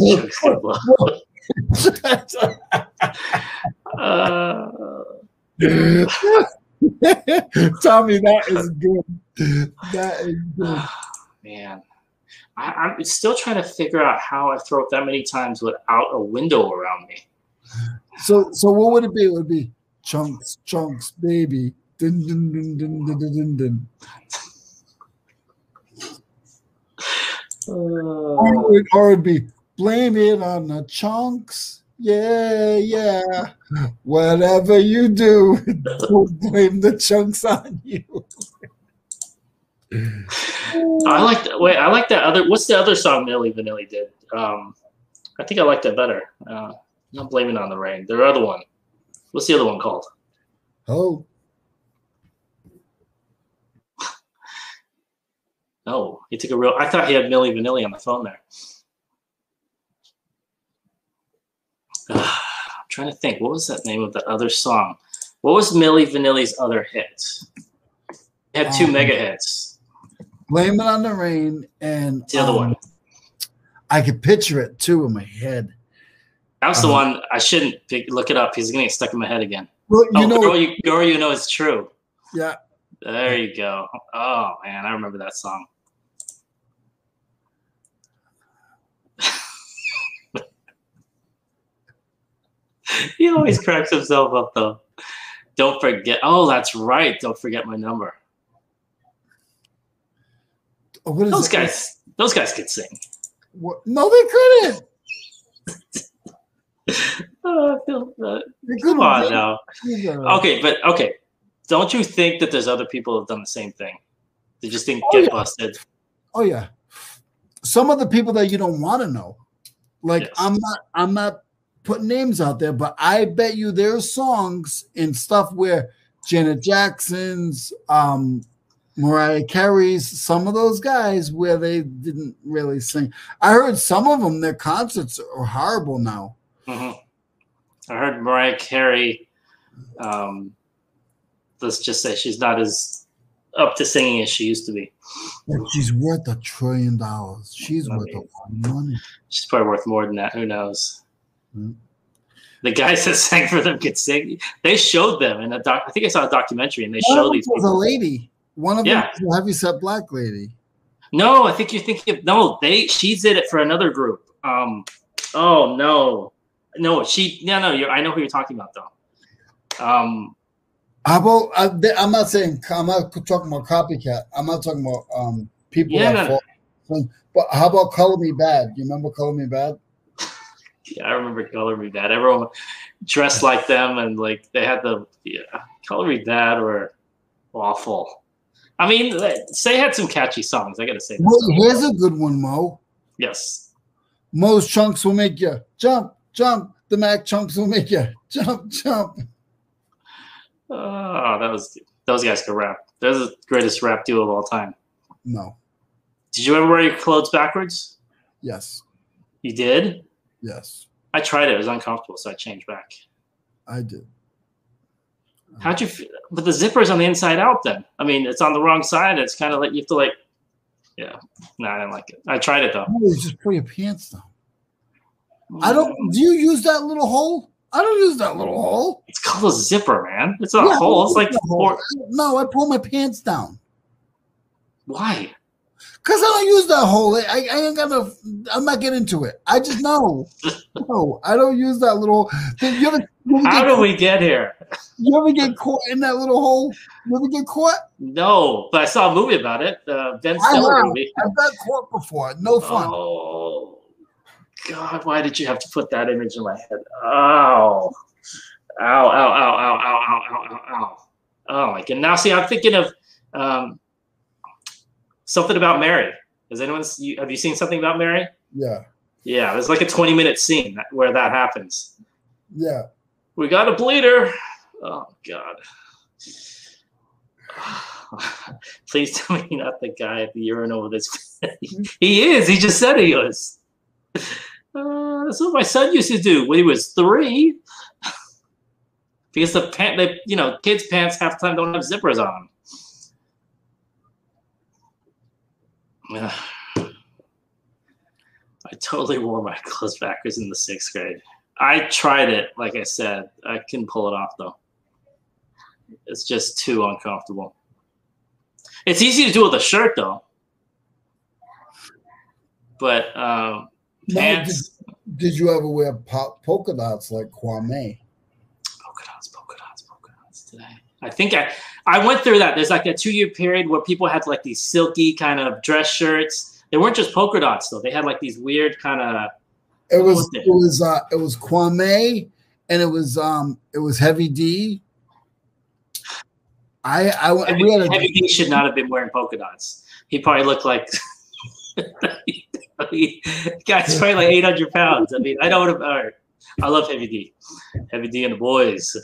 Jackson. Tommy, that is good. That is good. Man. I'm still trying to figure out how I throw it that many times without a window around me. So what would it be? It would be chunks, chunks, baby. Dun, dun, dun, dun, dun, dun, dun. Or it'd be blame it on the chunks. Yeah, yeah. Whatever you do, don't blame the chunks on you. I like that other. What's the other song Milli Vanilli did? I think I like that better. Not blaming on the rain. The other one. What's the other one called? Oh. Oh, he took a real. I thought he had Milli Vanilli on the phone there. I'm trying to think. What was that name of the other song? What was Milli Vanilli's other hit? It had two mega hits. Blame It on the Rain and the other one. I could picture it too in my head. That was the one I shouldn't look it up. He's gonna get stuck in my head again. Well, you know it's true. Yeah. There you go. Oh man, I remember that song. He always cracks himself up though. Don't forget. Oh, that's right. Don't forget my number. Oh, those guys could sing. What? No, they couldn't. Come on now. Okay. Don't you think that there's other people who have done the same thing? They just didn't get busted. Oh yeah. Some of the people that you don't want to know. Like yes. I'm not putting names out there, but I bet you there's songs and stuff where Janet Jackson's Mariah Carey's, some of those guys where they didn't really sing. I heard some of them, their concerts are horrible now. Mm-hmm. I heard Mariah Carey, let's just say she's not as up to singing as she used to be. But she's worth $1 trillion. She's worth a lot of money. She's probably worth more than that. Who knows? Mm-hmm. The guys that sang for them could sing. They showed them in I think I saw a documentary, and they showed these people. A lady. One of them, have you said black lady? No, I think you're thinking of she did it for another group. I know who you're talking about though. I'm not saying, I'm not talking about copycat. I'm not talking about people that fall. But how about Color Me Bad? You remember Color Me Bad? Yeah, I remember Color Me Bad. Everyone dressed like them, and like they had the Color Me Bad or Awful. I mean, they had some catchy songs. I gotta say. Well, here's a good one, Mo. Yes. Mo's chunks will make you jump, jump. The Mac chunks will make you jump, jump. Oh, that was those guys could rap. That was the greatest rap duo of all time. No. Did you ever wear your clothes backwards? Yes. You did? Yes. I tried it. It was uncomfortable, so I changed back. I did. How'd you feel? But the zipper's on the inside out then. I mean, it's on the wrong side. It's kind of like you have to like, yeah. No, I didn't like it. I tried it though. You just pull your pants down. I don't, do you use that little hole? I don't use that little hole. It's called a zipper, man. It's not a hole. It's like hole. No, I pull my pants down. Why? Because I don't use that hole. I ain't gonna. I'm not getting into it. I just know. No, I don't use that little. You ever how did we get here? You ever get caught in that little hole? You ever get caught? No, but I saw a movie about it. Ben Stiller movie. I've got caught before. No fun. Oh God! Why did you have to put that image in my head? Oh, ow, ow, ow, ow, ow, ow, ow, ow. Oh my God! Now see, I'm thinking of. Something About Mary. Has anyone have you seen Something About Mary? Yeah. Yeah, there's like a 20-minute scene where that happens. Yeah. We got a bleeder. Oh God. Please tell me you're not the guy at the urinal with his. He is. He just said he was. That's what my son used to do when he was 3. Because the kids' pants half the time don't have zippers on them. I totally wore my clothes backwards in the 6th grade. I tried it, like I said. I couldn't pull it off, though. It's just too uncomfortable. It's easy to do with a shirt, though. But pants. Did you ever wear polka dots like Kwame? Polka dots today. I think I went through that. There's like a 2-year period where people had like these silky kind of dress shirts. They weren't just polka dots though. They had like these weird kind of. It was Kwame, and it was Heavy D. Heavy D should not have been wearing polka dots. He probably looked like. Guy's probably like 800 pounds. I mean, I don't know. All right. I love Heavy D. Heavy D and the boys.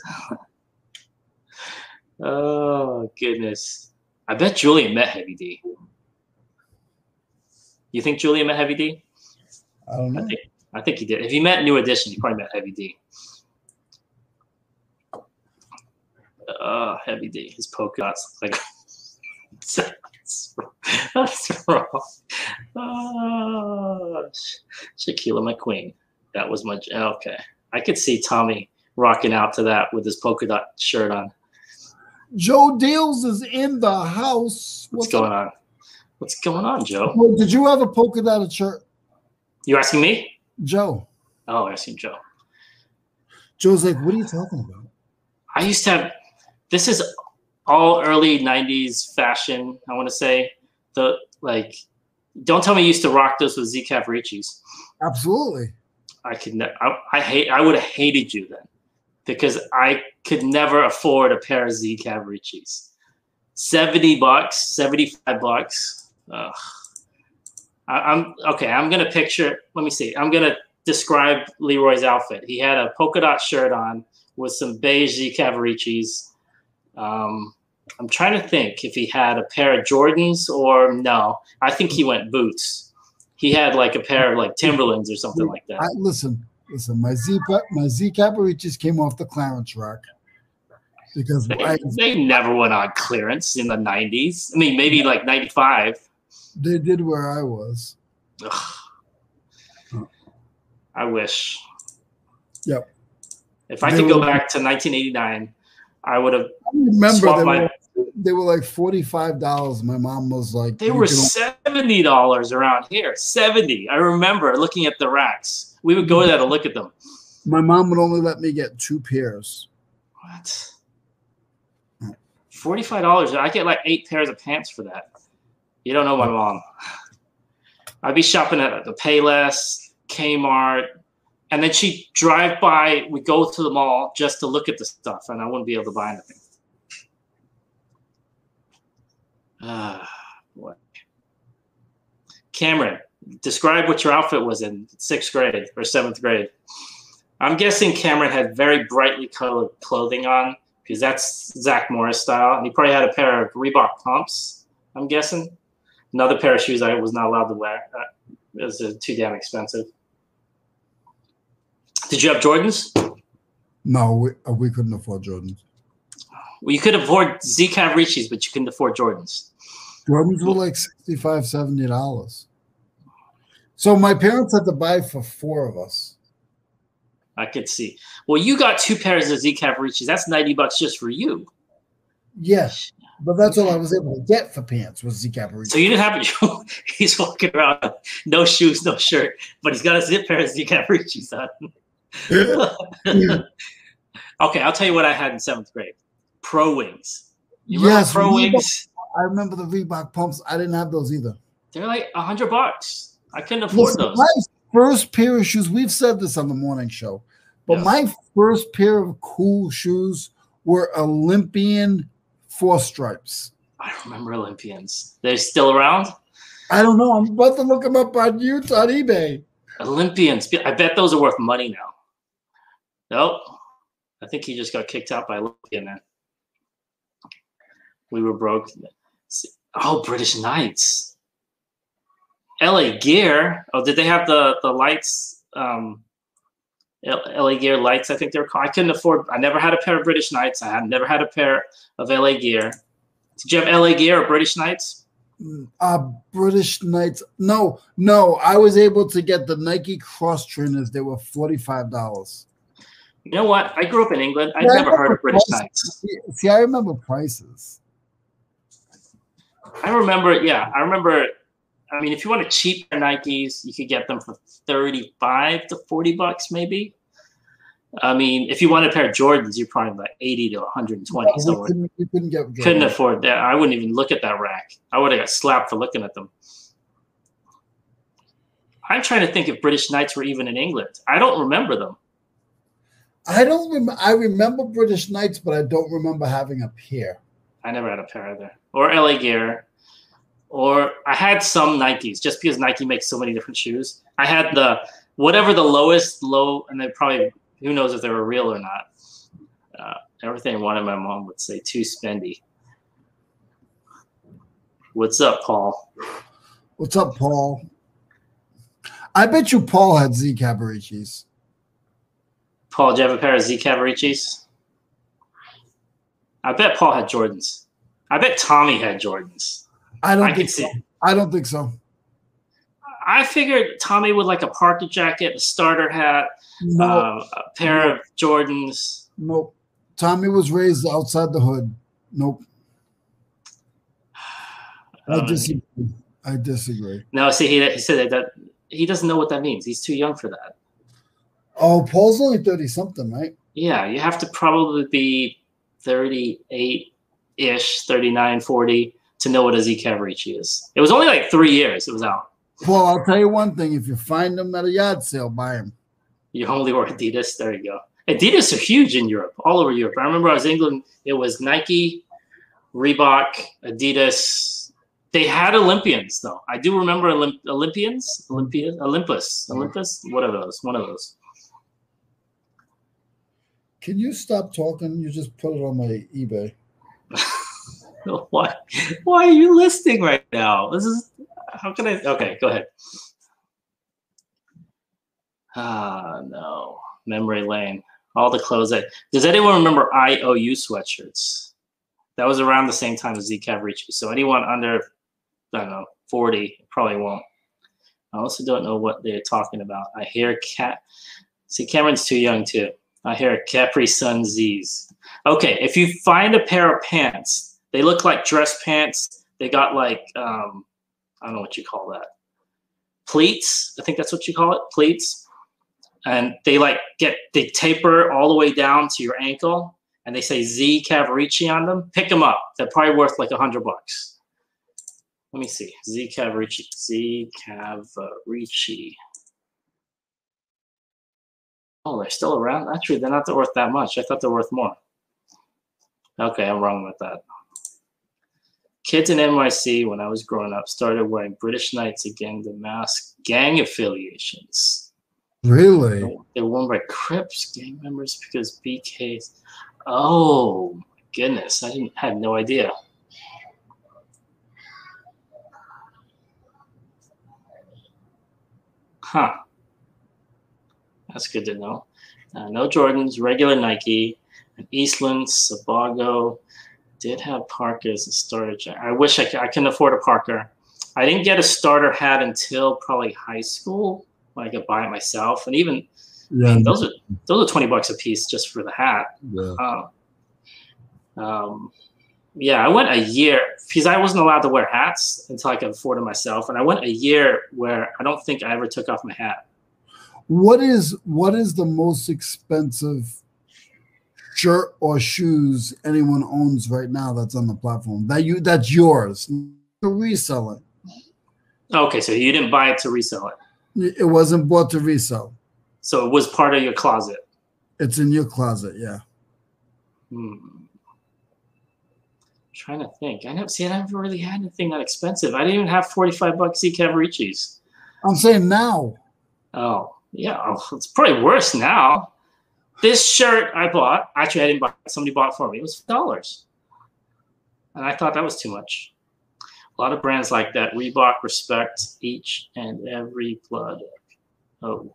Oh, goodness. I bet Julian met Heavy D. You think Julian met Heavy D? I don't know. I think he did. If he met New Edition, he probably met Heavy D. Heavy D. His polka dots. Like, that's wrong. Shaquilla, my queen. That was my – okay. I could see Tommy rocking out to that with his polka dot shirt on. Joe Deals is in the house. What's going on? What's going on, Joe? Well, did you have a polka dot at church? You asking me? Joe. Oh, I asking Joe. Joe's like, what are you talking about? I used to have – this is all early 90s fashion, I want to say. The like, don't tell me you used to rock those with Z-Cavaricis. Absolutely. I could never – I would have hated you then. Because I could never afford a pair of Z-Cavaricis. $70, $75. Ugh. I'm okay. I'm gonna picture. Let me see. I'm gonna describe Leroy's outfit. He had a polka dot shirt on with some beige Z-Cavaricis. I'm trying to think if he had a pair of Jordans or no. I think he went boots. He had like a pair of like Timberlands or something like that. Listen, my Z-Cavaricis came off the clearance rack because they never went on clearance in the 90s. I mean, maybe like 95. They did where I was. Ugh. Huh. I wish. Yep. If I could go back to 1989, I would have. I remember they were like $45. My mom was like. They were $70 around here. 70. I remember looking at the racks. We would go there to look at them. My mom would only let me get 2 pairs. What? $45. I get like 8 pairs of pants for that. You don't know my mom. I'd be shopping at the Payless, Kmart, and then she'd drive by. We'd go to the mall just to look at the stuff, and I wouldn't be able to buy anything. Boy. Cameron, describe what your outfit was in 6th grade or 7th grade. I'm guessing Cameron had very brightly colored clothing on because that's Zach Morris style, and he probably had a pair of Reebok pumps, I'm guessing. Another pair of shoes I was not allowed to wear. It was too damn expensive. Did you have Jordans? No, we couldn't afford Jordans. Well, you could afford Z-Cavarici's, but you couldn't afford Jordans. Jordans were like $65, $70. So my parents had to buy for 4 of us. I could see. Well, you got 2 pairs of Z-Cavarici's. That's $90 just for you. Yes, but that's all I was able to get for pants was Z-Cavarici. So you didn't have it. He's walking around, no shoes, no shirt, but he's got a zip pair of Z-Cavarici's on. Okay, I'll tell you what I had in 7th grade. Pro Wings. You remember Pro Wings? I remember the Reebok pumps. I didn't have those either. They're like $100. I couldn't afford those. My first pair of shoes, we've said this on the morning show, but my first pair of cool shoes were Olympian 4-stripes. I remember Olympians. They're still around? I don't know. I'm about to look them up on YouTube, on eBay. Olympians. I bet those are worth money now. Nope. I think he just got kicked out by Olympian then. We were broke. Oh, British Knights. L.A. Gear. Oh, did they have the lights? L.A. Gear lights, I think they were called. I couldn't afford. I never had a pair of British Knights. I had never had a pair of L.A. Gear. Did you have L.A. Gear or British Knights? British Knights. No. I was able to get the Nike Cross trainers. They were $45. You know what? I grew up in England. I'd never heard of British Knights. See, I remember prices. I remember, I mean, if you want a cheap Nikes, you could get them for $35 to $40 maybe. I mean, if you want a pair of Jordans, you're probably like $80 to $120. No, you couldn't get Jordans. Couldn't afford that. I wouldn't even look at that rack. I would have got slapped for looking at them. I'm trying to think if British Knights were even in England. I don't remember them. I remember British Knights, but I don't remember having a pair. I never had a pair either. Or LA Gear. Or I had some Nikes, just because Nike makes so many different shoes. I had whatever the lowest low, and they probably, who knows if they were real or not. Everything I wanted, my mom would say, too spendy. What's up, Paul? What's up, Paul? I bet you Paul had Z-Cavarici's. Paul, do you have a pair of Z-Cavarici's? I bet Paul had Jordans. I bet Tommy had Jordans. I don't think so. I figured Tommy would like a parka jacket, a starter hat, a pair of Jordans. Nope. Tommy was raised outside the hood. Nope. I disagree. No, see, he said that he doesn't know what that means. He's too young for that. Oh, Paul's only 30-something, right? Yeah, you have to probably be 38-ish, 39, 40, to know what a Z-Cavarici is. It was only like 3 years it was out. Well, I'll tell you one thing. If you find them at a yard sale, buy them. You only wore Adidas. There you go. Adidas are huge in Europe, all over Europe. I remember I was in England. It was Nike, Reebok, Adidas. They had Olympians, though. I do remember Olympians. Olympus. What are those? One of those. Can you stop talking? You just put it on my eBay. Why are you listing right now? Okay, go ahead. No. Memory lane. All the clothes. Does anyone remember IOU sweatshirts? That was around the same time as Z-Cavarici. So anyone under, I don't know, 40 probably won't. I also don't know what they're talking about. I hear See, Cameron's too young, too. I hear Capri Sun Z's. Okay, if you find a pair of pants, they look like dress pants. They got like, I don't know what you call that. Pleats, I think that's what you call it, pleats. And they taper all the way down to your ankle. and they say Z-Cavarici on them, pick them up. They're probably worth like $100. Let me see. Z-Cavarici. Z-Cavarici. Oh, they're still around? Actually, they're not worth that much. I thought they're worth more. Okay, I'm wrong with that. Kids in NYC, when I was growing up, started wearing British Knights again to mask gang affiliations. Really? They were worn by Crips, gang members, because BKs. Oh, my goodness. I had no idea. Huh. That's good to know. No Jordans, regular Nike, and Eastland, Sebago. Did have Parkers and storage. I wish I couldn't afford a Parker. I didn't get a starter hat until probably high school when I could buy it myself. And even those are $20 a piece just for the hat. Yeah. I went a year because I wasn't allowed to wear hats until I could afford it myself. And I went a year where I don't think I ever took off my hat. What is the most expensive shirt or shoes anyone owns right now that's on the platform that's yours to resell it? Okay, so you didn't buy it to resell it. It wasn't bought to resell. So it was part of your closet. It's in your closet, yeah. I'm trying to think. I haven't really had anything that expensive. I didn't even have $45 Z-Cavaricis. I'm saying now. Oh, yeah. Oh, it's probably worse now. This shirt I bought, actually I didn't buy it. Somebody bought it for me. It was $5. And I thought that was too much. A lot of brands like that. Reebok respects each and every blood. Oh.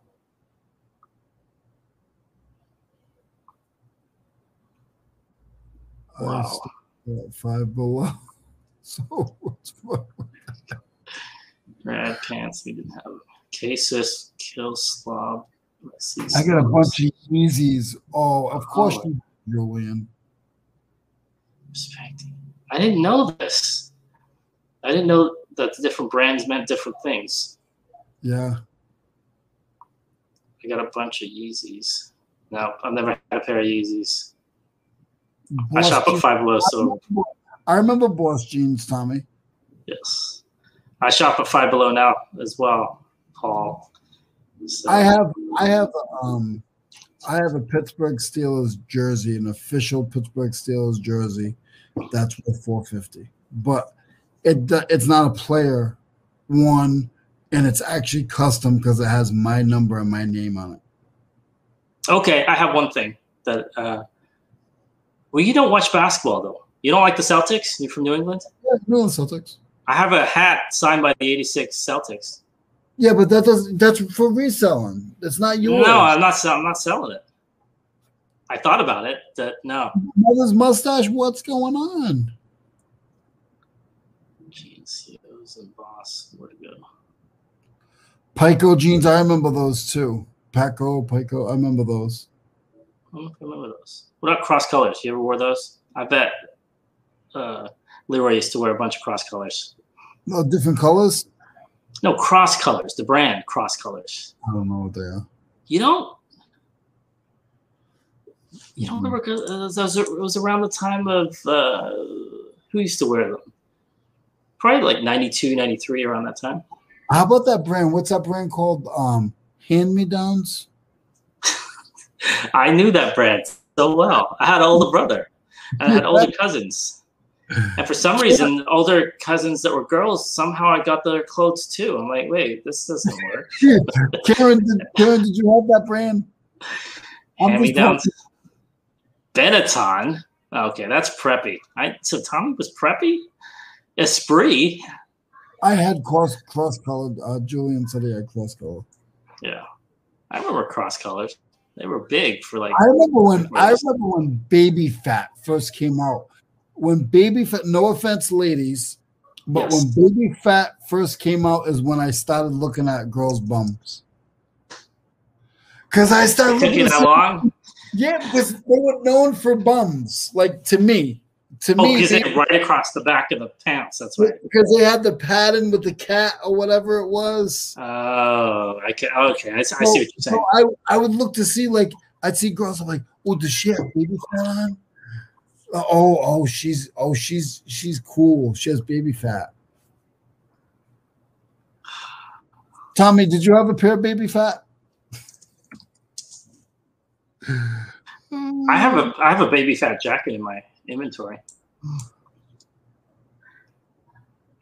Wow. Five below. So what's wrong with that? Brad pants, we didn't have. Cases, Kill Slob. I got a bunch of Yeezys. Oh, of course, Julian. Respecting. I didn't know this. I didn't know that the different brands meant different things. Yeah. I got a bunch of Yeezys. No, I've never had a pair of Yeezys. Boss I shop at Five Below, so. I remember Boss Jeans, Tommy. Yes. I shop at Five Below now as well, Paul. So. I have a Pittsburgh Steelers jersey, an official Pittsburgh Steelers jersey, that's worth $450. But it's not a player one, and it's actually custom because it has my number and my name on it. Okay, I have one thing that. Well, you don't watch basketball though. You don't like the Celtics. You're from New England. Yeah, New England Celtics. I have a hat signed by the '86 Celtics. Yeah, but that's for reselling. That's not yours. No, I'm not selling it. I thought about it. No. Mother's mustache, what's going on? Jeans, CEOs, and Boss. Where to go? Pico jeans, I remember those too. Pico, I remember those. I don't remember those. What about Cross Colors? You ever wore those? I bet Leroy used to wear a bunch of Cross Colors. No, different colors? No, Cross Colors, the brand Cross Colors. I don't know what they are. You don't remember? It was around the time of who used to wear them? Probably like 92, 93, around that time. How about that brand? What's that brand called? Hand Me Downs. I knew that brand so well. I had an older brother. I had older cousins. And for some reason, older cousins that were girls, somehow I got their clothes too. I'm like, wait, this doesn't work. Karen, did you have that brand? Hand Me Down. Benetton. Okay, that's preppy. So Tommy was preppy? Esprit. I had cross-colored. Julian said he had cross-colored. Yeah. I remember cross-colored. They were big for like. I remember when Baby Phat first came out. When Baby Phat, no offense, ladies, but yes. When Baby Phat first came out is when I started looking at girls' bums. Because I started looking at long? Yeah, because they were known for bums, like to me. Because they right across the back of the pants, that's right. Because they had the pattern with the cat or whatever it was. Oh, okay, I see what you're saying. So I would look to see, like, I'd see girls, I'm like, oh, does she have Baby Phat on? she's cool. She has baby fat. Tommy, did you have a pair of baby fat? I have a baby fat jacket in my inventory.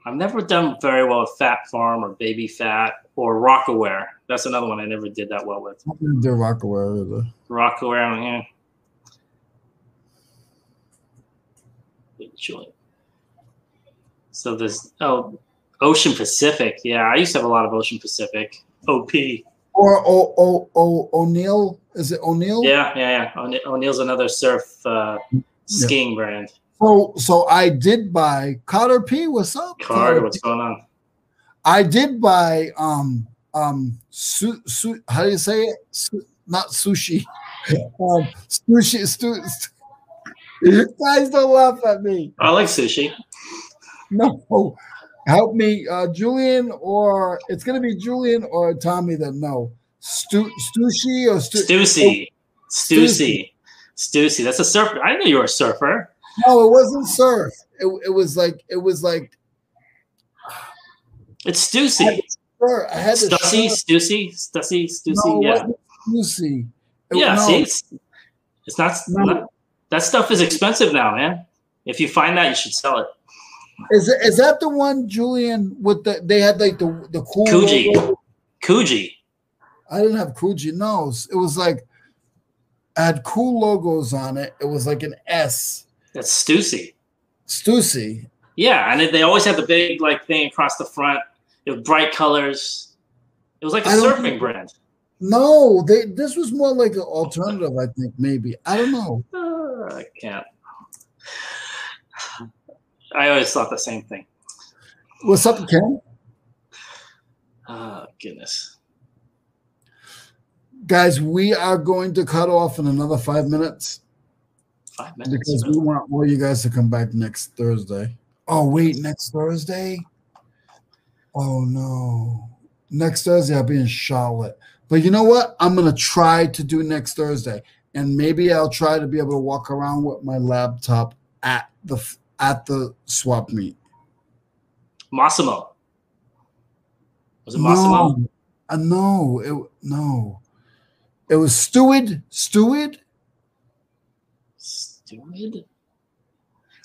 I've never done very well with Fat Farm or Baby Fat or Rocawear. That's another one I never did that well with. They're Rocawear either. Rocawear, yeah. Chilling. So this Ocean Pacific. Yeah, I used to have a lot of Ocean Pacific. OP. Or O'Neill. Is it O'Neill? Yeah. O'Neill's another surf skiing brand. So I did buy Carter P. What's up? Carter, what's going on? I did buy how do you say it? Not sushi. You guys don't laugh at me. I like sushi. No, help me, Julian, or it's gonna be Julian or Tommy that know. Stüssy. That's a surfer. I know you were a surfer. No, it wasn't surf. It was like. It's Stüssy. I had to Stüssy. No, yeah. It wasn't Stüssy. See, it's not. No. That stuff is expensive now, man. If you find that, you should sell it. Is that the one, Julian? With the they had like the cool Coogee. I didn't have Coogee. No, it was like I had cool logos on it. It was like an S. That's Stüssy. Yeah, and they always had the big like thing across the front. It was bright colors. It was like a surfing brand. No, this was more like an alternative, I think, maybe. I don't know. I can't. I always thought the same thing. What's up, Ken? Oh, goodness. Guys, we are going to cut off in another 5 minutes. Because we want all you guys to come back next Thursday. Oh, wait, next Thursday? Oh, no. Next Thursday, I'll be in Charlotte. But you know what? I'm going to try to do next Thursday. And maybe I'll try to be able to walk around with my laptop at the swap meet. Massimo. Was it Massimo? No. No. It was Steward. Dude.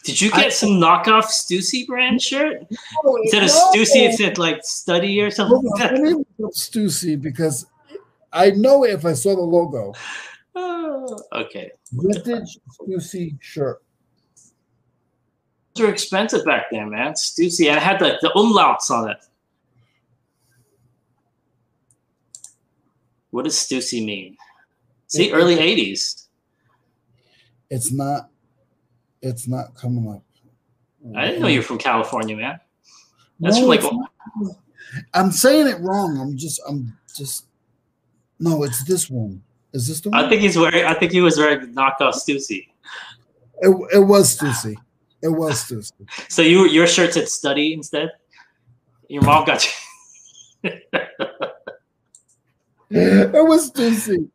Did you get some knockoff Stüssy brand shirt? No, instead of Stüssy, it said like study or something. Let me look up Stüssy because I know if I saw the logo. Okay. Vintage Stüssy shirt. Those were expensive back then, man. Stüssy. I had the umlauts on it. What does Stüssy mean? See, early 80s. It's not coming up. I didn't know you're from California, man. That's I'm saying it wrong. No, it's this one. Is this the one? I think he was wearing knockoff Stüssy. It was Stüssy. So your shirt said study instead? Your mom got you. It was Stüssy.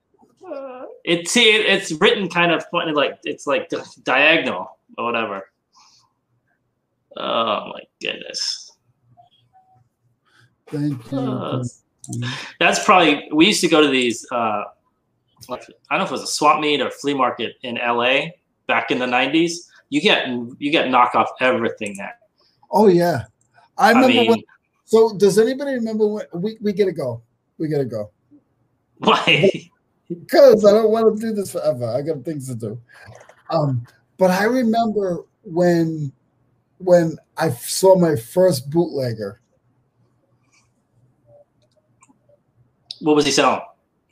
It's written kind of funny, like it's like diagonal or whatever. Oh my goodness! Thank you. That's probably we used to go to these. I don't know if it was a swap meet or flea market in L.A. back in the '90s. You get knockoff everything there. Oh yeah, I remember. So does anybody remember when we gotta go? We gotta go. Why? Because I don't want to do this forever. I got things to do. But I remember when I saw my first bootlegger. What was he selling?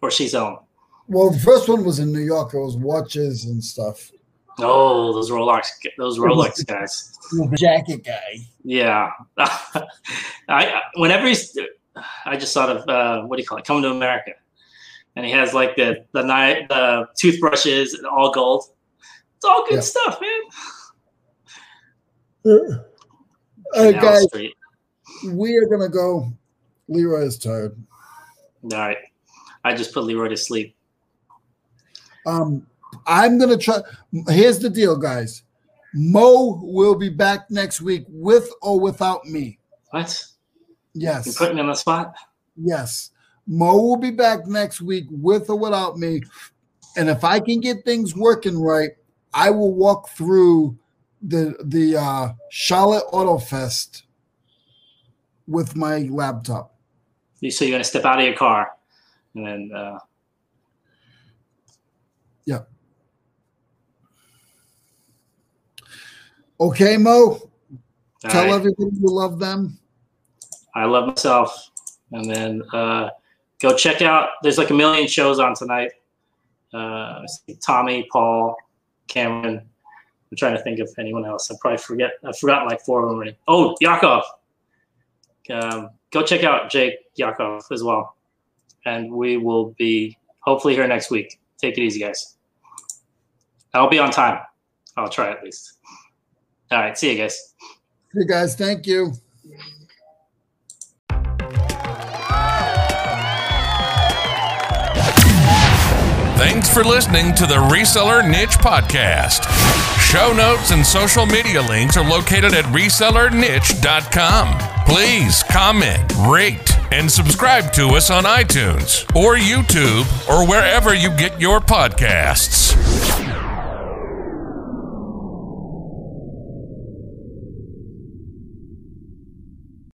Or she selling? Well, the first one was in New York. It was watches and stuff. Oh, those Rolex guys. The jacket guy. Yeah. I just thought of, what do you call it? Come to America. And he has like the toothbrushes and all gold. It's all good stuff, man. All right, guys, we are gonna go. Leroy is tired. All right, I just put Leroy to sleep. I'm gonna try. Here's the deal, guys. Mo will be back next week with or without me. What? Yes. You're putting him on the spot? Yes. Mo will be back next week with or without me. And if I can get things working right, I will walk through the Charlotte Auto Fest with my laptop. So you're going to step out of your car and then... Yeah. Okay, Mo. Tell everybody you love them. I love myself. And then go check out. There's like a million shows on tonight. Tommy, Paul, Cameron. I'm trying to think of anyone else. I probably forget. I've forgotten like four of them already. Oh, Yakov. Go check out Jake Yakov as well. And we will be hopefully here next week. Take it easy, guys. I'll be on time. I'll try at least. All right. See you guys. See you guys. Thank you. Thanks for listening to the Reseller Niche Podcast. Show notes and social media links are located at resellerniche.com. Please comment, rate, and subscribe to us on iTunes or YouTube or wherever you get your podcasts.